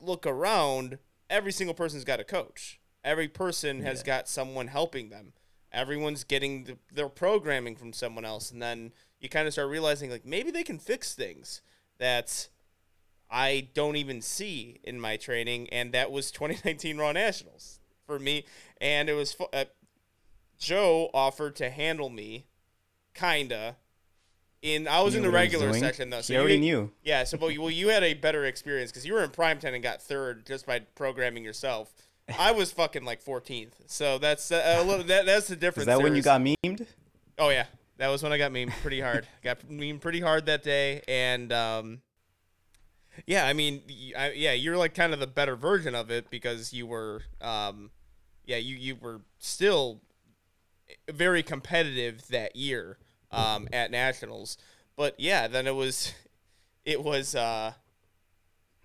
look around. Every single person's got a coach. Every person has yeah. got someone helping them. Everyone's getting the, their programming from someone else. And then you kind of start realizing, like, maybe they can fix things that I don't even see in my training. And that was twenty nineteen Raw Nationals for me. And it was fu- – uh, Joe offered to handle me, kinda. In I was you in the regular section though, so you already knew. Yeah, so but well, you had a better experience because you were in prime ten and got third just by programming yourself. I was fucking like fourteenth, so that's uh, a little. That, that's the difference. Is that there when was, you got memed? Oh yeah, that was when I got memed pretty hard. Got memed pretty hard that day, and um, yeah, I mean, I, yeah, you're like kind of the better version of it because you were, um, yeah, you you were still very competitive that year um, at Nationals. But yeah, then it was, it was, uh,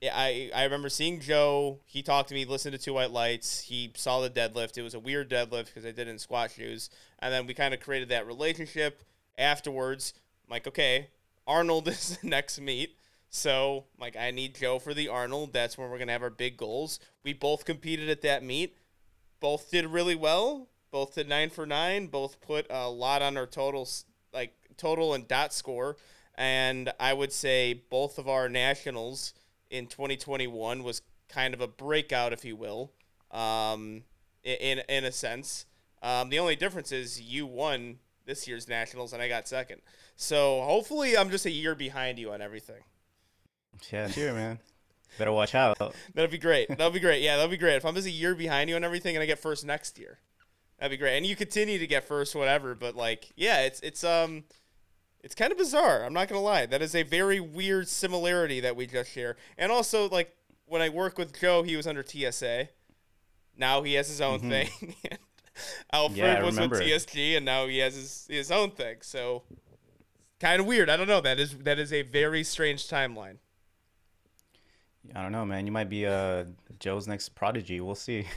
I, I remember seeing Joe. He talked to me, listened to Two White Lights. He saw the deadlift. It was a weird deadlift because I did it in squat shoes. And then we kind of created that relationship afterwards. I'm like, okay, Arnold is the next meet. So I'm like, I need Joe for the Arnold. That's when we're going to have our big goals. We both competed at that meet. Both did really well. Both did nine for nine. Both put a lot on our totals, like total and dot score. And I would say both of our Nationals in twenty twenty-one was kind of a breakout, if you will, um, in in a sense. Um, the only difference is you won this year's Nationals and I got second. So hopefully I'm just a year behind you on everything. Yeah, sure, man. Better watch out. That'd be great. That'd be great. Yeah, that'd be great. If I'm just a year behind you on everything and I get first next year. That'd be great. And you continue to get first, whatever. But, like, yeah, it's it's um, it's kind of bizarre. I'm not going to lie. That is a very weird similarity that we just share. And also, like, when I work with Joe, he was under T S A. Now he has his own mm-hmm. thing. And Alfred yeah, was with T S G, and now he has his, his own thing. So, kind of weird. I don't know. That is that is a very strange timeline. I don't know, man. You might be uh, Joe's next prodigy. We'll see.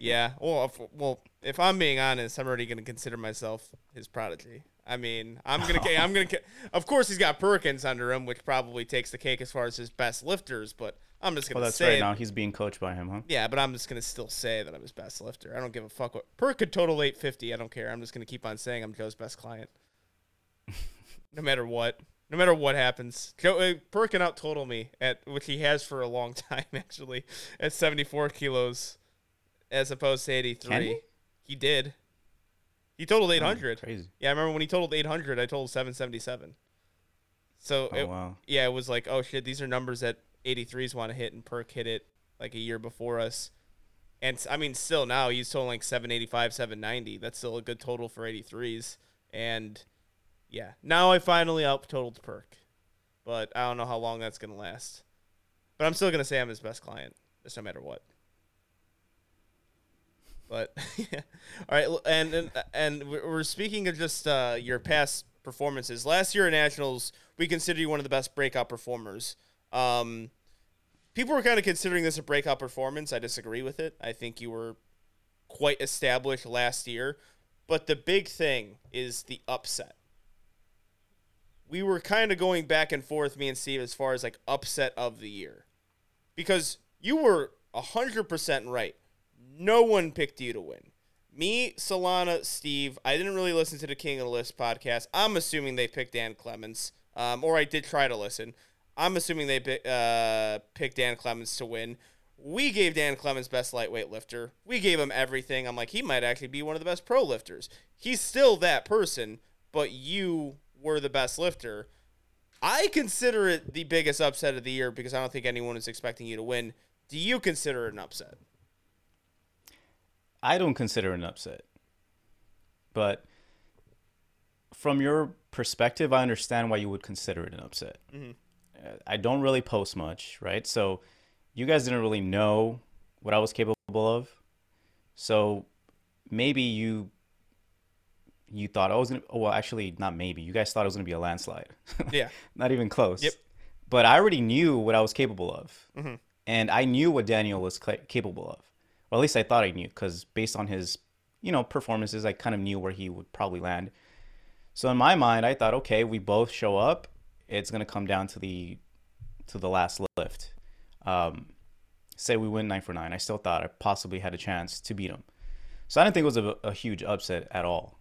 Yeah, well, if, well, if I'm being honest, I'm already going to consider myself his prodigy. I mean, I'm going to, I'm going to, of course, he's got Perkins under him, which probably takes the cake as far as his best lifters. But I'm just going to well, say right now he's being coached by him, huh? Yeah, but I'm just going to still say that I'm his best lifter. I don't give a fuck what Perk could total eight fifty. I don't care. I'm just going to keep on saying I'm Joe's best client, no matter what, no matter what happens. Joe uh, Perk can out total me at which he has for a long time actually at seventy-four kilos. As opposed to eighty-three. He? he did. He totaled eight hundred. Oh, crazy. Yeah, I remember when he totaled eight hundred, I totaled seven seventy-seven. So, oh, it, wow. yeah, it was like, oh, shit, these are numbers that eighty-threes want to hit, and Perk hit it like a year before us. And, I mean, still now, he's totaling seven eighty-five, seven ninety. That's still a good total for eighty-threes. And, yeah, now I finally out-totaled Perk. But I don't know how long that's going to last. But I'm still going to say I'm his best client, just no matter what. But yeah. All right, and, and and we're speaking of just uh, your past performances. Last year at Nationals, we considered you one of the best breakout performers. Um, people were kind of considering this a breakout performance. I disagree with it. I think you were quite established last year. But the big thing is the upset. We were kind of going back and forth, me and Steve, as far as like upset of the year. Because you were one hundred percent right. No one picked you to win. Me, Solana, Steve, I didn't really listen to the King of the List podcast. I'm assuming they picked Dan Clements, um, or I did try to listen. I'm assuming they uh, picked Dan Clements to win. We gave Dan Clements best lightweight lifter. We gave him everything. I'm like, he might actually be one of the best pro lifters. He's still that person, but you were the best lifter. I consider it the biggest upset of the year because I don't think anyone is expecting you to win. Do you consider it an upset? I don't consider it an upset. But from your perspective, I understand why you would consider it an upset. Mm-hmm. I don't really post much, right? So you guys didn't really know what I was capable of. So maybe you you thought I was going to... Oh, well, actually, not maybe. You guys thought it was going to be a landslide. Yeah. Not even close. Yep. But I already knew what I was capable of. Mm-hmm. And I knew what Daniel was cl- capable of. Well, at least I thought I knew, because based on his, you know, performances, I kind of knew where he would probably land. So in my mind, I thought, okay, we both show up. It's going to come down to the to the last lift. Um, say we win nine for nine. I still thought I possibly had a chance to beat him. So I didn't think it was a, a huge upset at all.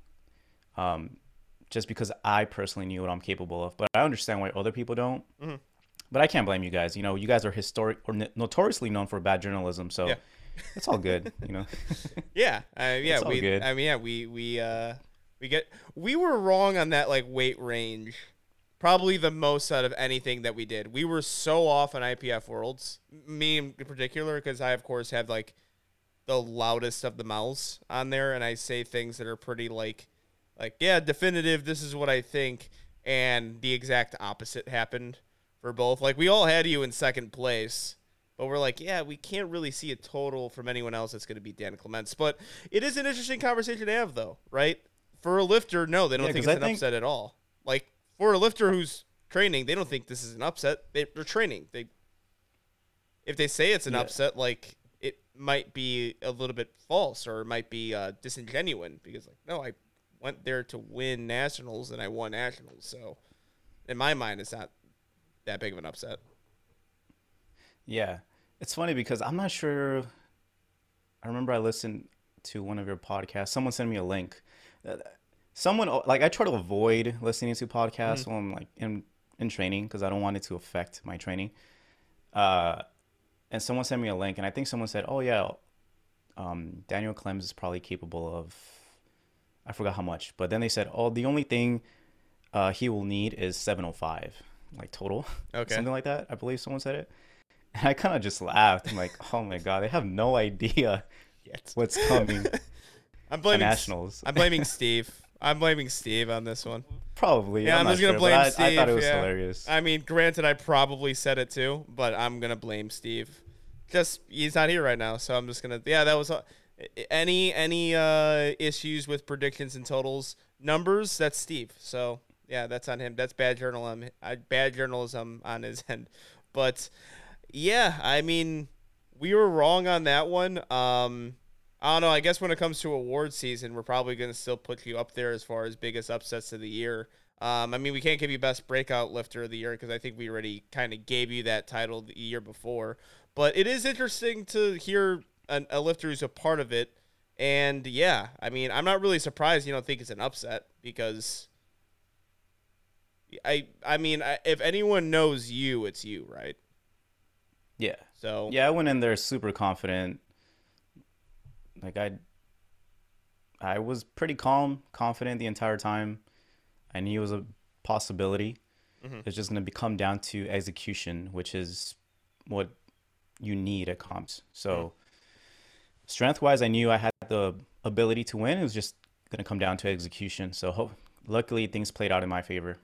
Um, just because I personally knew what I'm capable of. But I understand why other people don't. Mm-hmm. But I can't blame you guys. You know, you guys are historic or n- notoriously known for bad journalism. So yeah. It's all good, you know. Yeah, uh, yeah, it's all we. Good. I mean, yeah, we we uh, we get we were wrong on that like weight range, probably the most out of anything that we did. We were so off on I P F Worlds, me in particular, because I of course have like the loudest of the mouths on there, and I say things that are pretty like, like yeah, definitive. This is what I think, and the exact opposite happened for both. Like we all had you in second place. But we're like, yeah, we can't really see a total from anyone else that's going to beat Dan Clements. But it is an interesting conversation to have, though, right? For a lifter, no, they don't yeah, think it's I an think... upset at all. Like, for a lifter who's training, they don't think this is an upset. They, they're training. They, if they say it's an yeah. upset, like, it might be a little bit false or it might be uh, disingenuine because, like, no, I went there to win nationals and I won nationals. So, in my mind, it's not that big of an upset. Yeah, it's funny because I'm not sure. I remember I listened to one of your podcasts. Someone sent me a link. Someone, like, I try to avoid listening to podcasts mm-hmm. when I'm like in, in training because I don't want it to affect my training. Uh, and someone sent me a link, and I think someone said, "Oh yeah, um, Daniel Clements is probably capable of." I forgot how much, but then they said, "Oh, the only thing uh, he will need is seven oh five, like total, okay, something like that." I believe someone said it. And I kind of just laughed. I'm like, oh my God, they have no idea yet what's coming. I'm blaming Nationals. I'm blaming Steve. I'm blaming Steve on this one. Probably. Yeah, I'm, I'm just going to sure, blame Steve. I, I thought it was yeah. hilarious. I mean, granted, I probably said it too, but I'm going to blame Steve. Just, he's not here right now. So I'm just going to, yeah, that was uh, any, any uh, issues with predictions and totals numbers. That's Steve. So yeah, that's on him. That's bad journalism. I, bad journalism on his end, but yeah, I mean, we were wrong on that one. Um, I don't know. I guess when it comes to award season, we're probably going to still put you up there as far as biggest upsets of the year. Um, I mean, we can't give you best breakout lifter of the year because I think we already kind of gave you that title the year before. But it is interesting to hear an, a lifter who's a part of it. And, yeah, I mean, I'm not really surprised you don't think it's an upset because, I, I mean, I, if anyone knows you, it's you, right? Yeah. So yeah, I went in there super confident. Like I, I was pretty calm, confident the entire time. I knew it was a possibility. Mm-hmm. It's just gonna be come down to execution, which is what you need at comps. So mm-hmm. strength-wise, I knew I had the ability to win. It was just gonna come down to execution. So ho- luckily, things played out in my favor.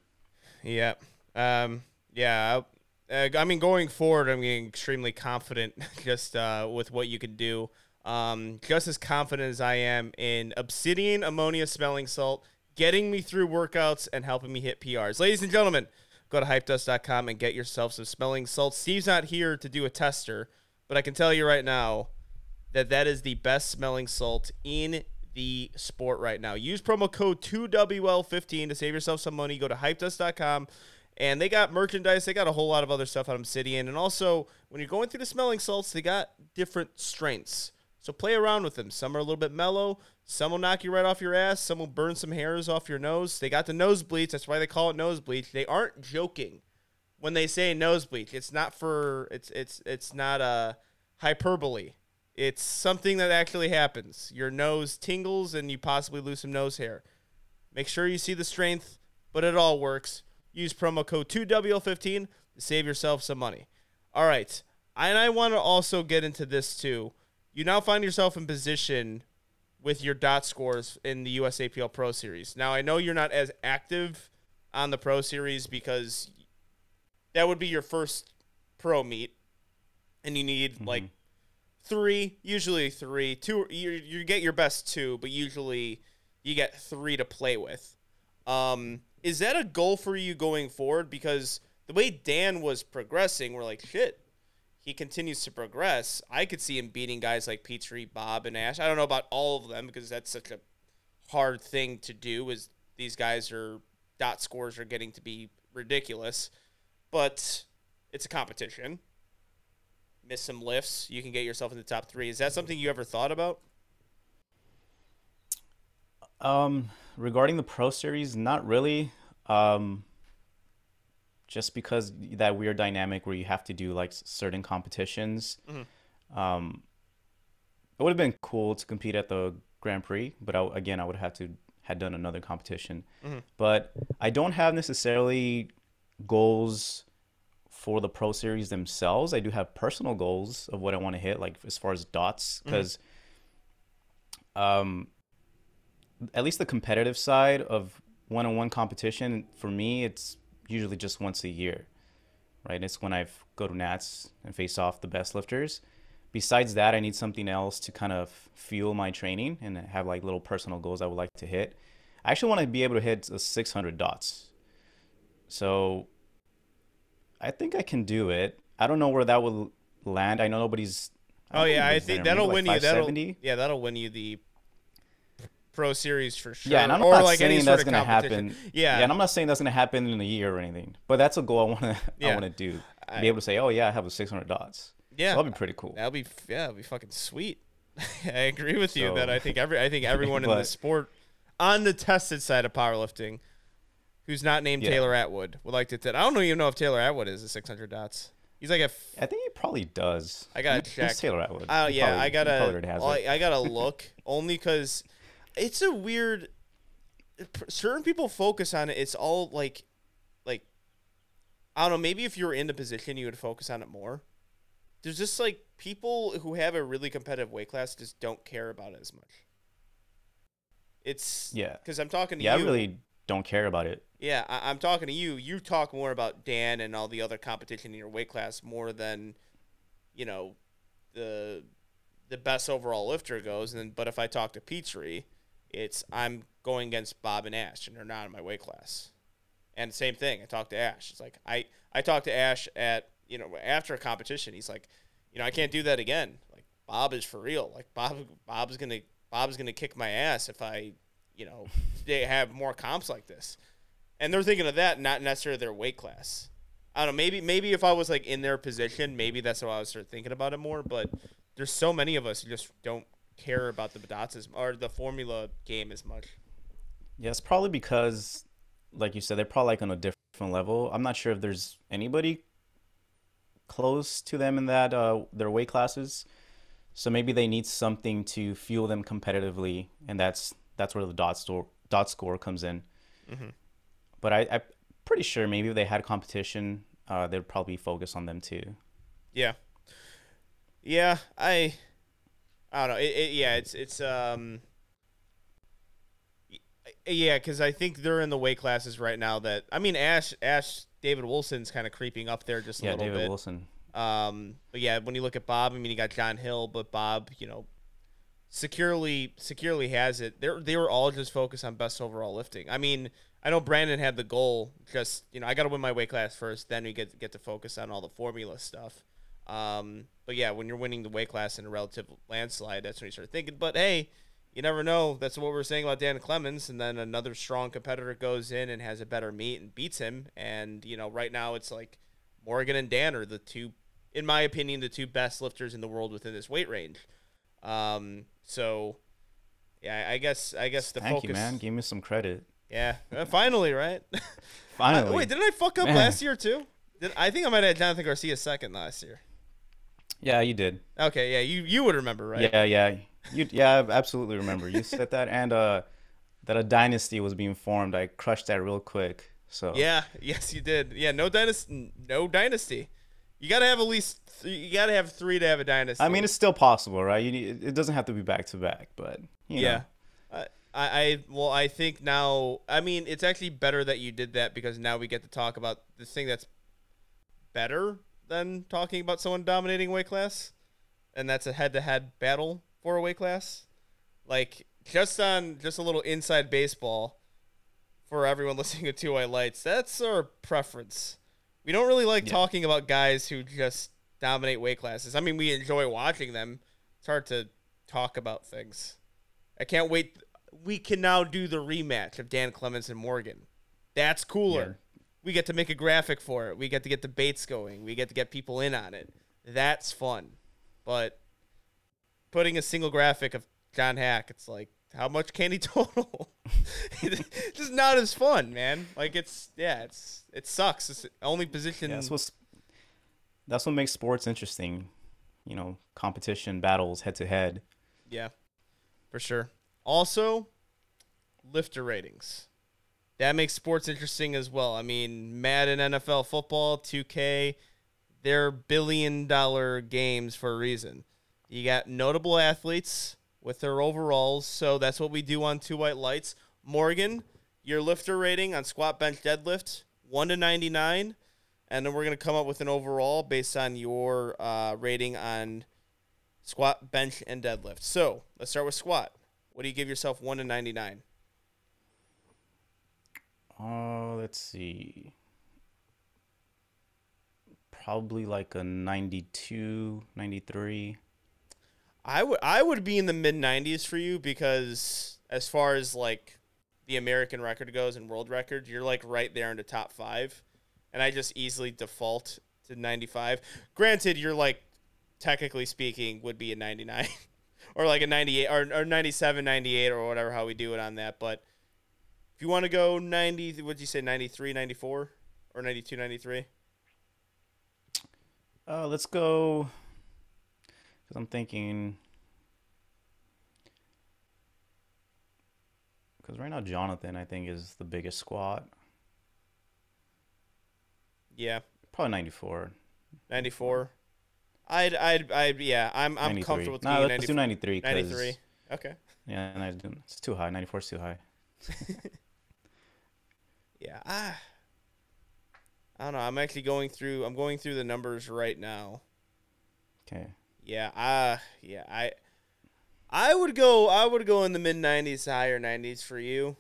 Yeah. Um. Yeah. I- Uh, I mean, going forward, I'm getting extremely confident just uh, with what you can do. Um, just as confident as I am in Obsidian Ammonia Smelling Salt, getting me through workouts and helping me hit P Rs. Ladies and gentlemen, go to hypedust dot com and get yourself some smelling salt. Steve's not here to do a tester, but I can tell you right now that that is the best smelling salt in the sport right now. Use promo code two W L fifteen to save yourself some money. Go to hypedust dot com. And they got merchandise. They got a whole lot of other stuff on Obsidian. And also, when you're going through the smelling salts, they got different strengths. So play around with them. Some are a little bit mellow. Some will knock you right off your ass. Some will burn some hairs off your nose. They got the nose bleach. That's why they call it nose bleach. They aren't joking when they say nose bleach. It's not for it's it's it's not a hyperbole. It's something that actually happens. Your nose tingles and you possibly lose some nose hair. Make sure you see the strength, but it all works. Use promo code two W L fifteen to save yourself some money. All right. And I want to also get into this too. You now find yourself in position with your dot scores in the U S A P L Pro Series. Now, I know you're not as active on the Pro Series because that would be your first pro meet, and you need mm-hmm. like three, usually three, two. You, you get your best two, but usually you get three to play with. Um, is that a goal for you going forward? Because the way Dan was progressing, we're like, shit, he continues to progress. I could see him beating guys like Petrie, Bob, and Ash. I don't know about all of them because that's such a hard thing to do, is these guys are dot scores are getting to be ridiculous. But it's a competition. Miss some lifts, you can get yourself in the top three. Is that something you ever thought about? Um, regarding the Pro Series, not really. Um, just because that weird dynamic where you have to do like certain competitions. Mm-hmm. Um, it would have been cool to compete at the Grand Prix, but I, again, I would have to had done another competition. Mm-hmm. But I don't have necessarily goals for the Pro Series themselves. I do have personal goals of what I want to hit, like as far as dots, because mm-hmm. um, at least the competitive side of one-on-one competition, for me, it's usually just once a year, right? It's when I go to Nats and face off the best lifters. Besides that, I need something else to kind of fuel my training and have like little personal goals I would like to hit. I actually want to be able to hit six hundred dots. So I think I can do it. I don't know where that will land. I know nobody's. I oh yeah, I think that'll like win you. That'll yeah, that'll win you the Pro Series for sure. Yeah, and I'm or not like saying that's gonna happen. Yeah. yeah, and I'm not saying that's gonna happen in a year or anything. But that's a goal I wanna yeah. I wanna do. I, be able to say, oh yeah, I have a six hundred dots. Yeah, so that'll be pretty cool. That'll be yeah, that'll be fucking sweet. I agree with you so, that I think every I think everyone but, in the sport on the tested side of powerlifting who's not named yeah. Taylor Atwood would like to t- I don't even know if Taylor Atwood is a six hundred dots. He's like a. F- I think he probably does. I gotta he, check. He's Taylor Atwood. Oh uh, yeah, probably, I gotta. Has well, I gotta look only because it's a weird. Certain people focus on it. It's all like, like, I don't know. Maybe if you were in the position, you would focus on it more. There's just like people who have a really competitive weight class just don't care about it as much. It's yeah. Because I'm talking to yeah, you. Yeah, I really don't care about it. Yeah, I- I'm talking to you. You talk more about Dan and all the other competition in your weight class more than, you know, the the best overall lifter goes. And then, but if I talk to Petrie, it's I'm going against Bob and Ash, and they're not in my weight class. And same thing, I talk to Ash. It's like I I talk to Ash at you know after a competition. He's like, you know, I can't do that again. Like Bob is for real. Like Bob Bob's gonna Bob's gonna kick my ass if I you know they have more comps like this. And they're thinking of that, not necessarily their weight class. I don't know. Maybe maybe if I was like in their position, maybe that's how I would start thinking about it more. But there's so many of us who just don't care about the dots as, or the formula game as much. Yeah, it's probably because, like you said, they're probably like on a different level. I'm not sure if there's anybody close to them in that uh, their weight classes. So maybe they need something to fuel them competitively, and that's that's where the dot store dot score comes in. Mm-hmm. But I, I'm pretty sure maybe if they had competition, uh, they'd probably focus on them too. Yeah. Yeah, I I don't know. It, it, yeah, it's, it's um, yeah, because I think they're in the weight classes right now that, I mean, Ash, Ash, David Wilson's kind of creeping up there just a yeah, little David bit. Yeah, David Wilson. Um, but yeah, when you look at Bob, I mean, you got John Hill, but Bob, you know, securely, securely has it. They they were all just focused on best overall lifting. I mean, I know Brandon had the goal, just, you know, I got to win my weight class first, then we get get to focus on all the formula stuff. Um, but, yeah, when you're winning the weight class in a relative landslide, that's when you start thinking. But, hey, you never know. That's what we were saying about Dan Clements, and then another strong competitor goes in and has a better meet and beats him. And, you know, right now it's like Morgan and Dan are the two, in my opinion, the two best lifters in the world within this weight range. Um, so, yeah, I guess I guess the Thank focus. Thank you, man. Give me some credit. Yeah, finally, right? Finally. Wait, didn't I fuck up man. last year too? Did, I think I might have had Jonathan Garcia second last year. Yeah, you did. Okay, yeah, you, you would remember, right? Yeah, yeah, you yeah, I absolutely remember. You said that, and uh, that a dynasty was being formed. I crushed that real quick. So yeah, yes, you did. Yeah, no dynasty, no dynasty. You got to have at least you got to have three to have a dynasty. I mean, it's still possible, right? You need, it doesn't have to be back to back, but you yeah. know. I, I well, I think now. I mean, it's actually better that you did that because now we get to talk about this thing that's better than talking about someone dominating a weight class, and that's a head-to-head battle for a weight class. Like just on just a little inside baseball for everyone listening to Two White Lights. That's our preference. We don't really like yeah. talking about guys who just dominate weight classes. I mean, we enjoy watching them. It's hard to talk about things. I can't wait. We can now do the rematch of Dan Clements and Morgan. That's cooler. Yeah. We get to make a graphic for it. We get to get debates going. We get to get people in on it. That's fun. But putting a single graphic of John Hack, it's like, how much can he total? It's just not as fun, man. Like, it's, yeah, it's it sucks. It's the only position. Yeah, that's, what's, that's what makes sports interesting. You know, competition, battles, head-to-head. Yeah, for sure. Also, lifter ratings. That makes sports interesting as well. I mean, Madden, N F L football, two K, they're billion-dollar games for a reason. You got notable athletes with their overalls, so that's what we do on Two White Lights. Morgan, your lifter rating on squat, bench, deadlift, one to ninety-nine, and then we're going to come up with an overall based on your uh, rating on squat, bench, and deadlift. So let's start with squat. What do you give yourself one to ninety-nine? Oh, uh, let's see. Probably like a ninety-two, ninety-three. I would I would be in the mid nineties for you because as far as like the American record goes and world record, you're like right there in the top five. And I just easily default to ninety-five. Granted, you're like technically speaking would be a ninety-nine or like a ninety-eight or, or ninety-seven, ninety-eight or whatever how we do it on that. But if you want to go ninety, what'd you say, ninety-three, ninety-four or ninety-two, ninety-three? Uh, let's go. I'm thinking, because right now Jonathan, I think, is the biggest squat. Yeah, probably ninety-four. ninety-four. I'd, I'd, I'd, yeah, I'm, I'm comfortable with. No, let's do ninety-three. ninety-three. Okay. Yeah, and it's too high. ninety-four is too high. Yeah, I, I don't know. I'm actually going through. I'm going through the numbers right now. Okay. Yeah, uh, yeah, I, I would go, I would go in the mid nineties, higher nineties for you,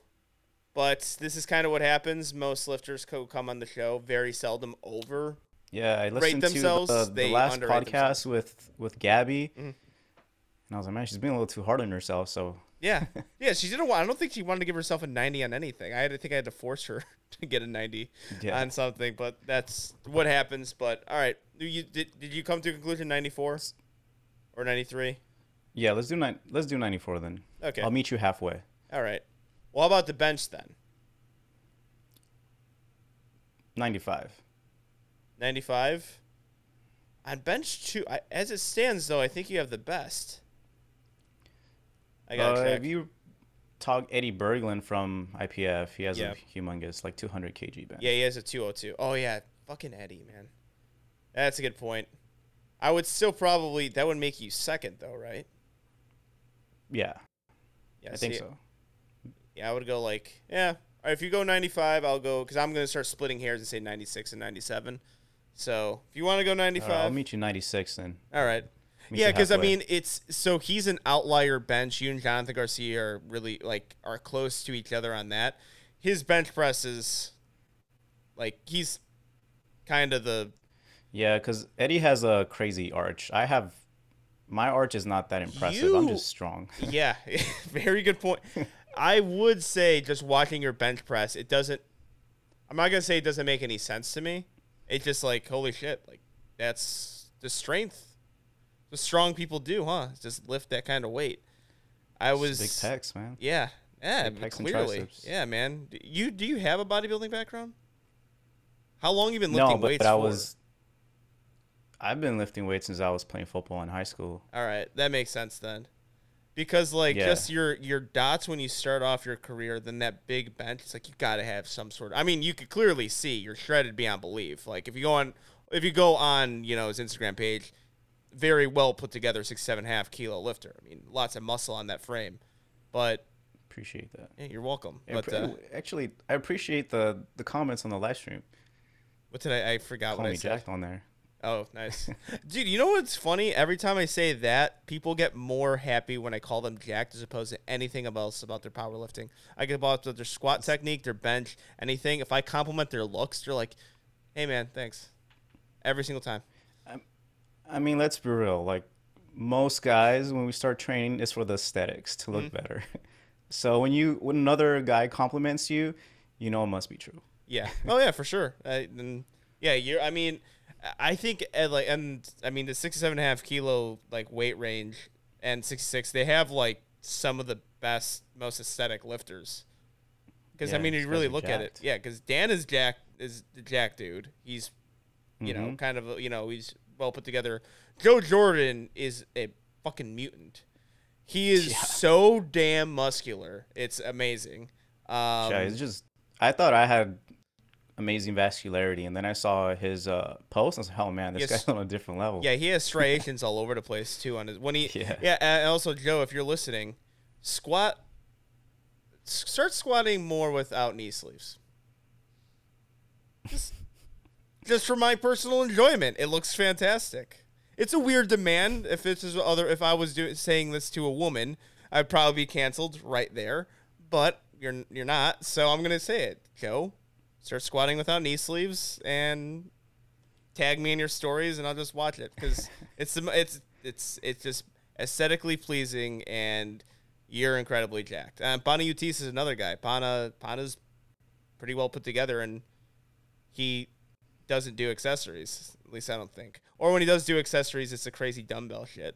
but this is kind of what happens. Most lifters co- come on the show very seldom over. Yeah, I listened to the, the last podcast themselves. with with Gabby, mm-hmm. and I was like, man, she's being a little too hard on herself. So yeah, yeah, she didn't. I don't think she wanted to give herself a ninety on anything. I had to think I had to force her to get a ninety yeah. on something, but that's what happens. But all right, you did. Did you come to a conclusion ninety-four? Or ninety-three? Yeah, let's do nine. Let's do ninety-four then. Okay. I'll meet you halfway. All right. Well, how about the bench then? ninety-five. ninety-five. On bench two, I, as it stands though, I think you have the best. I got to uh, check. If you talk Eddie Berglund from I P F, he has yeah. a humongous like two hundred kilograms bench. Yeah, he has a two oh two. Oh yeah, fucking Eddie, man. That's a good point. I would still probably, that would make you second though, right? Yeah. Yeah, I think so. Yeah, I would go like, yeah. All right, if you go ninety-five, I'll go, because I'm going to start splitting hairs and say ninety-six and ninety-seven. So if you want to go ninety-five. Uh, I'll meet you ninety-six then. All right. Yeah, because I mean, it's, so he's an outlier bench. You and Jonathan Garcia are really like, are close to each other on that. His bench press is like, he's kind of the, yeah, because Eddie has a crazy arch. I have – my arch is not that impressive. You, I'm just strong. Yeah, very good point. I would say just watching your bench press, it doesn't – I'm not going to say it doesn't make any sense to me. It's just like, holy shit, like that's the strength the strong people do, huh? Just lift that kind of weight. I was – big pecs, man. Yeah, yeah, big pecs clearly. And triceps. Yeah, man. You, do you have a bodybuilding background? How long have you been lifting no, but, weights but for? I was – I've been lifting weights since I was playing football in high school. All right. That makes sense then. Because, like, yeah. just your, your dots when you start off your career, then that big bench, it's like you got to have some sort of – I mean, you could clearly see you're shredded beyond belief. Like, if you go on if you go on, you know, his Instagram page, very well put together, six, seven, half kilo lifter. I mean, lots of muscle on that frame, but appreciate that. Yeah, you're welcome. I but, pre- uh, actually, I appreciate the the comments on the live stream. What did I? I forgot. Call what me I said. Jacked on there. Oh, nice. Dude, you know what's funny? Every time I say that, people get more happy when I call them jacked as opposed to anything else about their powerlifting. I get about their squat technique, their bench, anything. If I compliment their looks, they're like, hey, man, thanks. Every single time. I mean, let's be real. Like, most guys, when we start training, it's for the aesthetics, to look mm-hmm. better. So when you when another guy compliments you, you know it must be true. Yeah. Oh, yeah, for sure. I, and yeah, you're, I mean... I think, at like, and I mean, the sixty-seven and a half kilo like weight range and sixty-six, they have like some of the best, most aesthetic lifters. Because yeah, I mean, you really look jacked at it, yeah. Because Dan is jack is the jack dude. He's, you mm-hmm. know, kind of you know he's well put together. Joe Jordan is a fucking mutant. He is yeah. so damn muscular. It's amazing. Um, yeah, it's just I thought I had. Amazing vascularity, and then I saw his uh post and I was like, oh man, this yes. guy's on a different level. Yeah, he has striations all over the place too on his when he yeah. yeah and also Joe, if you're listening, squat start squatting more without knee sleeves, just, just for my personal enjoyment. It looks fantastic. It's a weird demand. If it's other if I was doing saying this to a woman, I'd probably be canceled right there, but you're you're not, so I'm gonna say it. Joe, start squatting without knee sleeves and tag me in your stories, and I'll just watch it because it's it's it's it's just aesthetically pleasing, and you're incredibly jacked. Um, Pani Utis is another guy. Pana Pana's pretty well put together, and he doesn't do accessories. At least I don't think. Or when he does do accessories, it's the crazy dumbbell shit.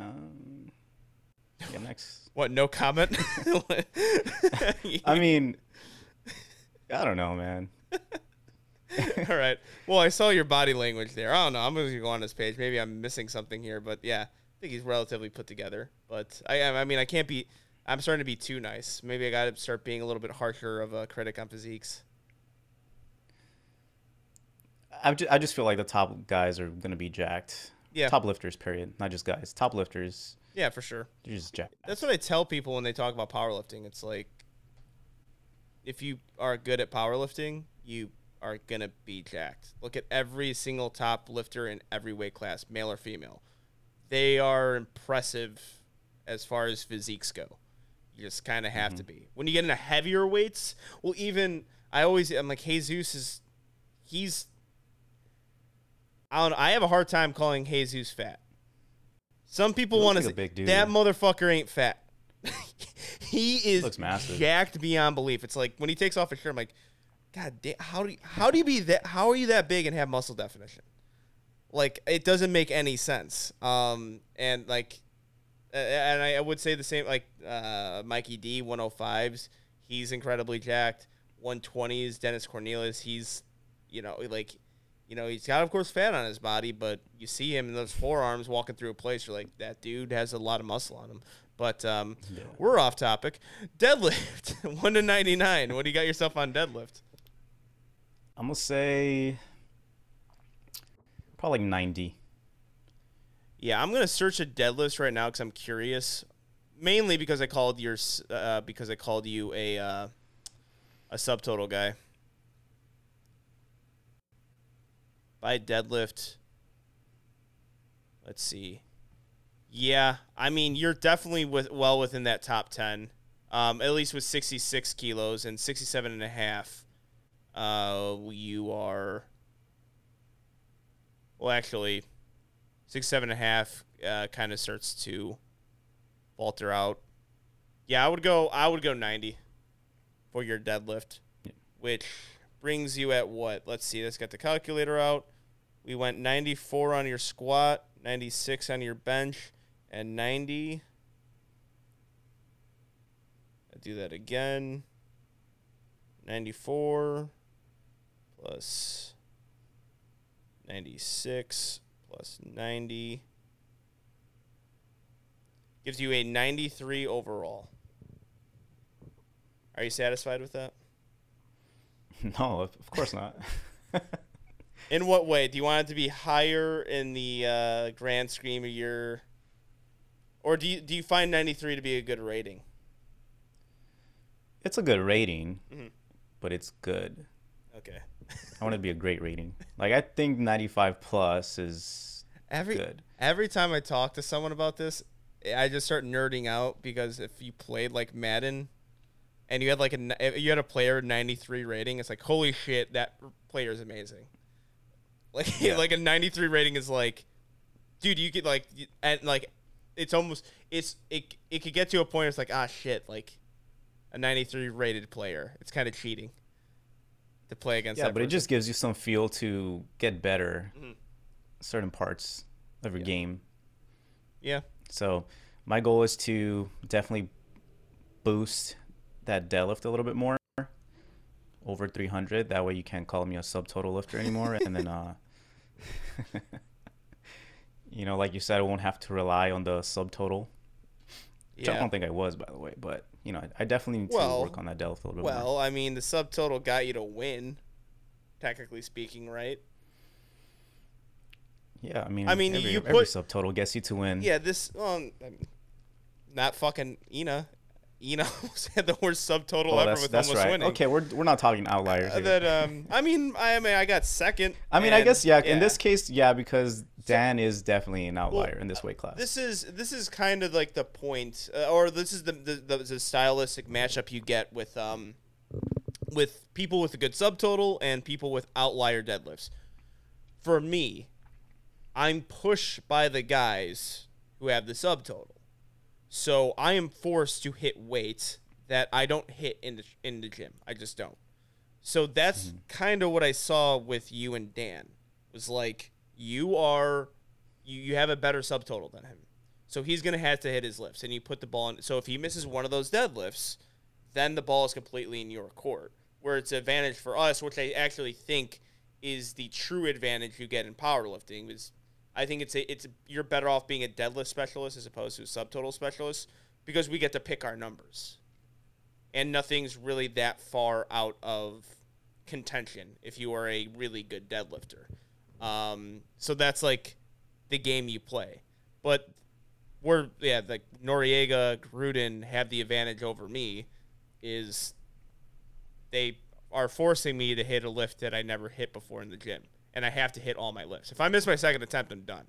Um. Yeah, next. What? No comment. I mean. I don't know, man. All right. Well, I saw your body language there. I don't know. I'm going to go on this page. Maybe I'm missing something here, but yeah, I think he's relatively put together. But I, I mean, I can't be. I'm starting to be too nice. Maybe I got to start being a little bit harsher of a critic on physiques. I just, I just feel like the top guys are going to be jacked. Yeah. Top lifters, period. Not just guys. Top lifters. Yeah, for sure. They're just jacked. That's what I tell people when they talk about powerlifting. It's like, if you are good at powerlifting, you are going to be jacked. Look at every single top lifter in every weight class, male or female. They are impressive as far as physiques go. You just kind of have mm-hmm. to be. When you get into heavier weights, well, even I always I'm like, Jesus is he's. I don't. I have a hard time calling Jesus fat. Some people want to say that motherfucker ain't fat. He is jacked beyond belief. It's like when he takes off his shirt, I'm like, God damn, how do you, how do you be that? How are you that big and have muscle definition? Like, it doesn't make any sense. Um, and like, and I would say the same. Like, uh, Mikey D, one oh fives, he's incredibly jacked. one twenties, Dennis Cornelius, he's, you know, like, you know, he's got of course fat on his body, but you see him in those forearms walking through a place. You're like, that dude has a lot of muscle on him. But um, yeah. We're off topic. Deadlift, one to ninety-nine. What do you got yourself on deadlift? I'm going to say probably ninety. Yeah, I'm going to search the deadlifts right now because I'm curious. Mainly because I called your uh, because I called you a uh, a subtotal guy. By deadlift, let's see. Yeah, I mean, you're definitely with well within that top ten, um, at least with sixty-six kilos and sixty-seven and a half. Uh, you are, well, actually, sixty-seven and a half uh, kind of starts to falter out. Yeah, I would go. I would go ninety for your deadlift, yeah. Which brings you at what? Let's see. Let's get the calculator out. We went ninety-four on your squat, ninety-six on your bench. And ninety. I do that again. ninety-four plus ninety-six plus ninety gives you a ninety-three overall. Are you satisfied with that? No, of course not. In what way? Do you want it to be higher in the uh, grand scheme of your... Or do you, do you find ninety-three to be a good rating? It's a good rating, mm-hmm. but it's good. Okay. I want it to be a great rating. Like, I think ninety-five plus is every, good. Every time I talk to someone about this, I just start nerding out because if you played, like, Madden... And you had like a you had a player ninety-three rating. It's like, holy shit, that player is amazing. Like yeah. like a ninety-three rating is like, dude, you could like and like, it's almost it's it it could get to a point where it's like, ah shit, like a ninety-three rated player. It's kind of cheating to play against. Yeah, that but person. It just gives you some feel to get better, mm-hmm. certain parts of your yeah. game. Yeah. So my goal is to definitely boost that deadlift a little bit more, over three hundred. That way you can't call me a subtotal lifter anymore. And then uh you know, like you said, I won't have to rely on the subtotal, which yeah. I don't think I was, by the way, but you know, I definitely need well, to work on that deadlift a little bit well more. I mean, the subtotal got you to win, technically speaking, right? Yeah, I mean, I mean every, you put, every subtotal gets you to win. Yeah, this um not fucking Ina Eno had the worst subtotal oh, ever with almost right. winning. Okay, we're we're not talking outliers. Uh, that um, I mean, I mean, I got second. I mean, and, I guess yeah, yeah. In this case, yeah, because Dan is definitely an outlier well, in this weight class. This is this is kind of like the point, uh, or this is the the, the the stylistic matchup you get with um, with people with a good subtotal and people with outlier deadlifts. For me, I'm pushed by the guys who have the subtotal. So I am forced to hit weights that I don't hit in the in the gym. I just don't. So that's mm-hmm. kind of what I saw with you and Dan. Was like you are, you, you have a better subtotal than him. So he's gonna have to hit his lifts, and you put the ball in. So if he misses one of those deadlifts, then the ball is completely in your court. Where it's an advantage for us, which I actually think is the true advantage you get in powerlifting is. I think it's a, it's a, you're better off being a deadlift specialist as opposed to a subtotal specialist because we get to pick our numbers. And nothing's really that far out of contention if you are a really good deadlifter. Um, so that's, like, the game you play. But we're, yeah, like Noriega, Gruden have the advantage over me is they are forcing me to hit a lift that I never hit before in the gym. And I have to hit all my lifts. If I miss my second attempt, I'm done.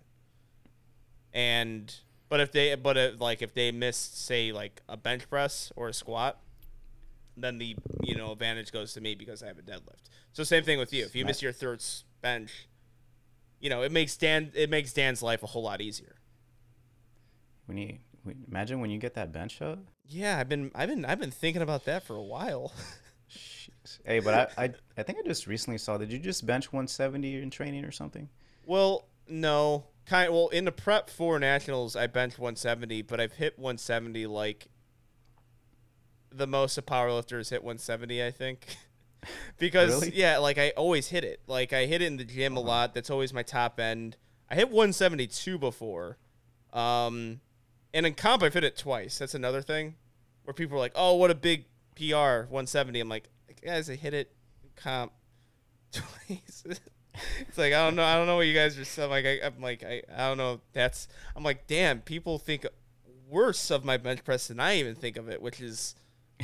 And but if they but if, like if they miss, say, like a bench press or a squat, then the you know advantage goes to me because I have a deadlift. So same thing with you. If you miss your third bench, you know it makes Dan it makes Dan's life a whole lot easier. When you imagine when you get that bench up. Yeah, I've been I've been I've been thinking about that for a while. Hey, but I, I I think I just recently saw, did you just bench one seventy in training or something? Well, no. Kind of, well, in the prep for Nationals, I benched one seventy, but I've hit one seventy like the most of powerlifters hit one seventy, I think. Because, really? Yeah, like I always hit it. Like I hit it in the gym uh-huh. a lot. That's always my top end. I hit one seventy-two before. Um, and in comp, I've hit it twice. That's another thing where people are like, oh, what a big P R, one seventy. I'm like, guys, I hit it comp twice. It's like, I don't know. I don't know what you guys are saying. Like, I, I'm like, I, I don't know. That's, I'm like, damn, people think worse of my bench press than I even think of it, which is,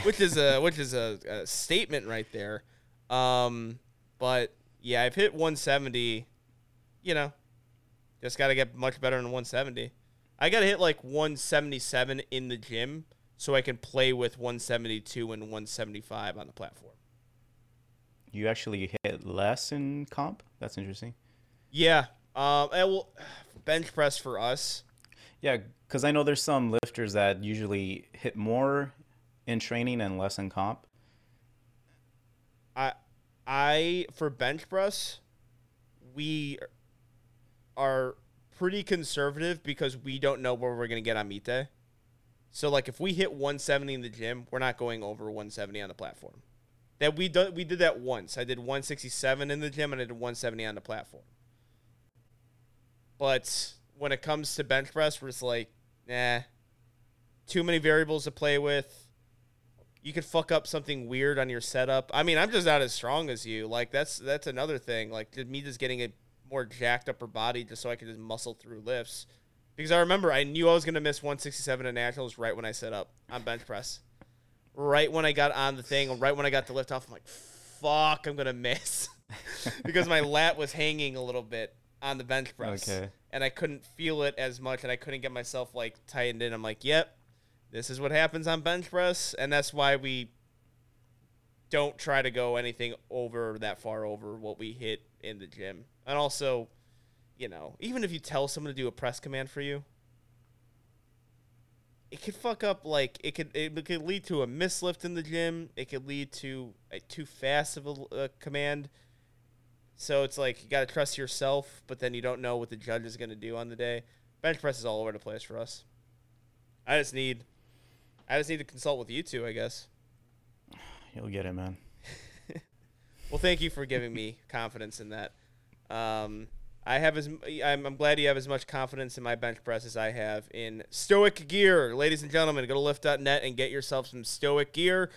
which is a, which is a, a statement right there. Um, but yeah, I've hit one seventy, you know, just got to get much better than one seventy. I got to hit like one seventy-seven in the gym so I can play with one seventy-two and one seventy-five on the platform. You actually hit less in comp? That's interesting. Yeah. Um, I will bench press for us. Yeah, because I know there's some lifters that usually hit more in training and less in comp. I, I for bench press, we are pretty conservative because we don't know where we're going to get on meet day. So, like, if we hit one seventy in the gym, we're not going over one seventy on the platform. That we do, we did that once. I did one sixty-seven in the gym, and I did one seventy on the platform. But when it comes to bench press, we're just like, nah, too many variables to play with. you could fuck up something weird on your setup. I mean, I'm just not as strong as you. Like, that's that's another thing. Like, me just getting a more jacked upper body just so I could just muscle through lifts. Because I remember I knew I was going to miss one sixty-seven at Nationals right when I set up on bench press. Right when I got on the thing, right when I got to lift off, I'm like, fuck, I'm going to miss. Because my lat was hanging a little bit on the bench press. Okay. And I couldn't feel it as much, and I couldn't get myself, like, tightened in. I'm like, yep, this is what happens on bench press, and that's why we don't try to go anything over that far over what we hit in the gym. And also, you know, even if you tell someone to do a press command for you, it could fuck up, like, it could it could lead to a mislift in the gym. It could lead to a too fast of a uh, command. So it's like you got to trust yourself, but then you don't know what the judge is going to do on the day. Bench press is all over the place for us. I just need I just need to consult with you two, I guess. You'll get it, man. Well, thank you for giving me confidence in that. Um, I have as I'm, I'm glad you have as much confidence in my bench press as I have in Stoic Gear. Ladies and gentlemen, go to lift dot net and get yourself some Stoic Gear.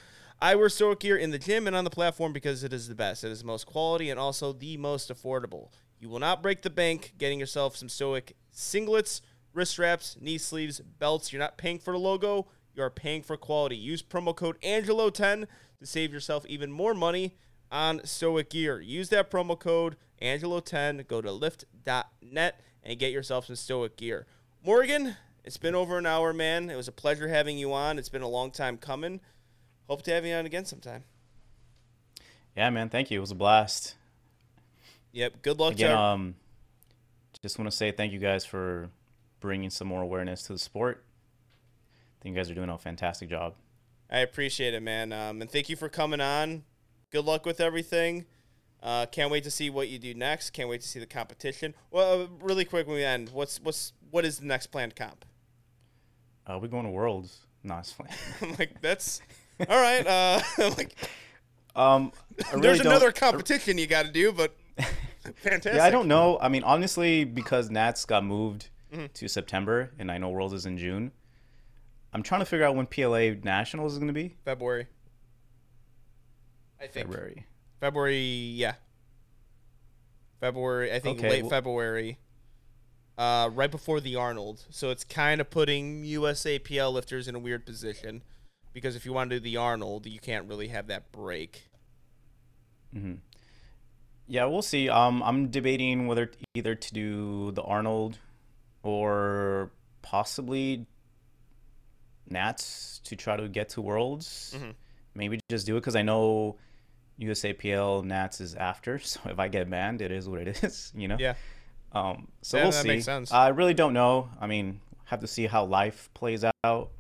I wear Stoic Gear in the gym and on the platform because it is the best. It is the most quality and also the most affordable. You will not break the bank getting yourself some Stoic singlets, wrist straps, knee sleeves, belts. You're not paying for the logo. You are paying for quality. Use promo code Angelo ten to save yourself even more money on Stoic Gear. Use that promo code Angelo ten. Go to lift dot net and get yourself some Stoic Gear. Morgan, it's been over an hour, man. It was a pleasure having you on. It's been a long time coming. Hope to have you on again sometime. Yeah, man. Thank you. It was a blast. Yep. Good luck. Again, to our- um, just want to say thank you guys for bringing some more awareness to the sport. I think you guys are doing a fantastic job. I appreciate it, man. Um, and thank you for coming on. Good luck with everything. Uh, can't wait to see what you do next. Can't wait to see the competition. Well, uh, really quick when we end, what's what's what is the next planned comp? Uh, we're going to Worlds. No, it's funny. I'm like, that's all right. Uh, I'm like, um, I really there's another competition you got to do, but fantastic. Yeah, I don't know. I mean, honestly, because Nats got moved mm-hmm. to September, and I know Worlds is in June. I'm trying to figure out when P L A Nationals is going to be. February. I think. February. February, yeah. February, I think okay, late well, February. Uh, right before the Arnold. So it's kind of putting U S A P L lifters in a weird position. Because if you want to do the Arnold, you can't really have that break. Mm-hmm. Yeah, we'll see. Um, I'm debating whether either to do the Arnold or possibly Nats to try to get to Worlds. Mm-hmm. Maybe just do it because I know U S A P L Nats is after, so if I get banned, it is what it is, you know. Yeah. Um. So yeah, we'll that see. Makes sense. I really don't know. I mean, have to see how life plays out.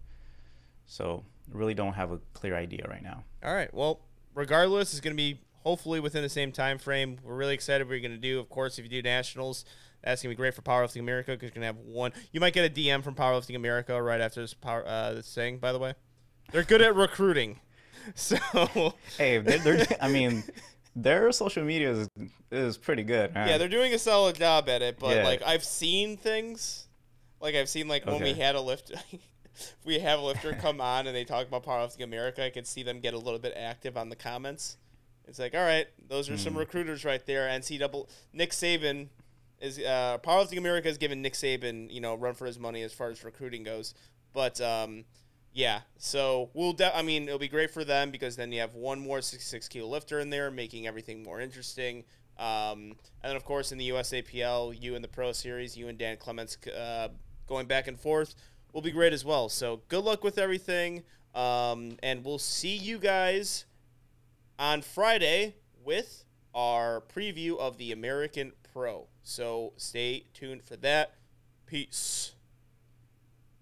So really don't have a clear idea right now. All right. Well, regardless, it's going to be hopefully within the same time frame. We're really excited what you're going to do. Of course, if you do Nationals, that's going to be great for Powerlifting America because you're going to have one. You might get a D M from Powerlifting America right after this power uh, this thing, by the way. They're good at recruiting. So, hey, they're, they're, I mean, their social media is, is pretty good. Right? Yeah, they're doing a solid job at it. But, yeah. like, I've seen things. Like, I've seen, like, okay. when we had a lift, we have a lifter come on and they talk about Powerlifting America, I could see them get a little bit active on the comments. It's like, all right, those are mm. some recruiters right there. N C double A, Nick Saban is, uh, Powerlifting America has given Nick Saban, you know, run for his money as far as recruiting goes. But, um, yeah, so we'll. De- I mean, it'll be great for them because then you have one more sixty-six kilo lifter in there, making everything more interesting. Um, and then, of course, in the U S A P L, you and the Pro Series, you and Dan Clements uh, going back and forth will be great as well. So good luck with everything, um, and we'll see you guys on Friday with our preview of the American Pro. So stay tuned for that. Peace.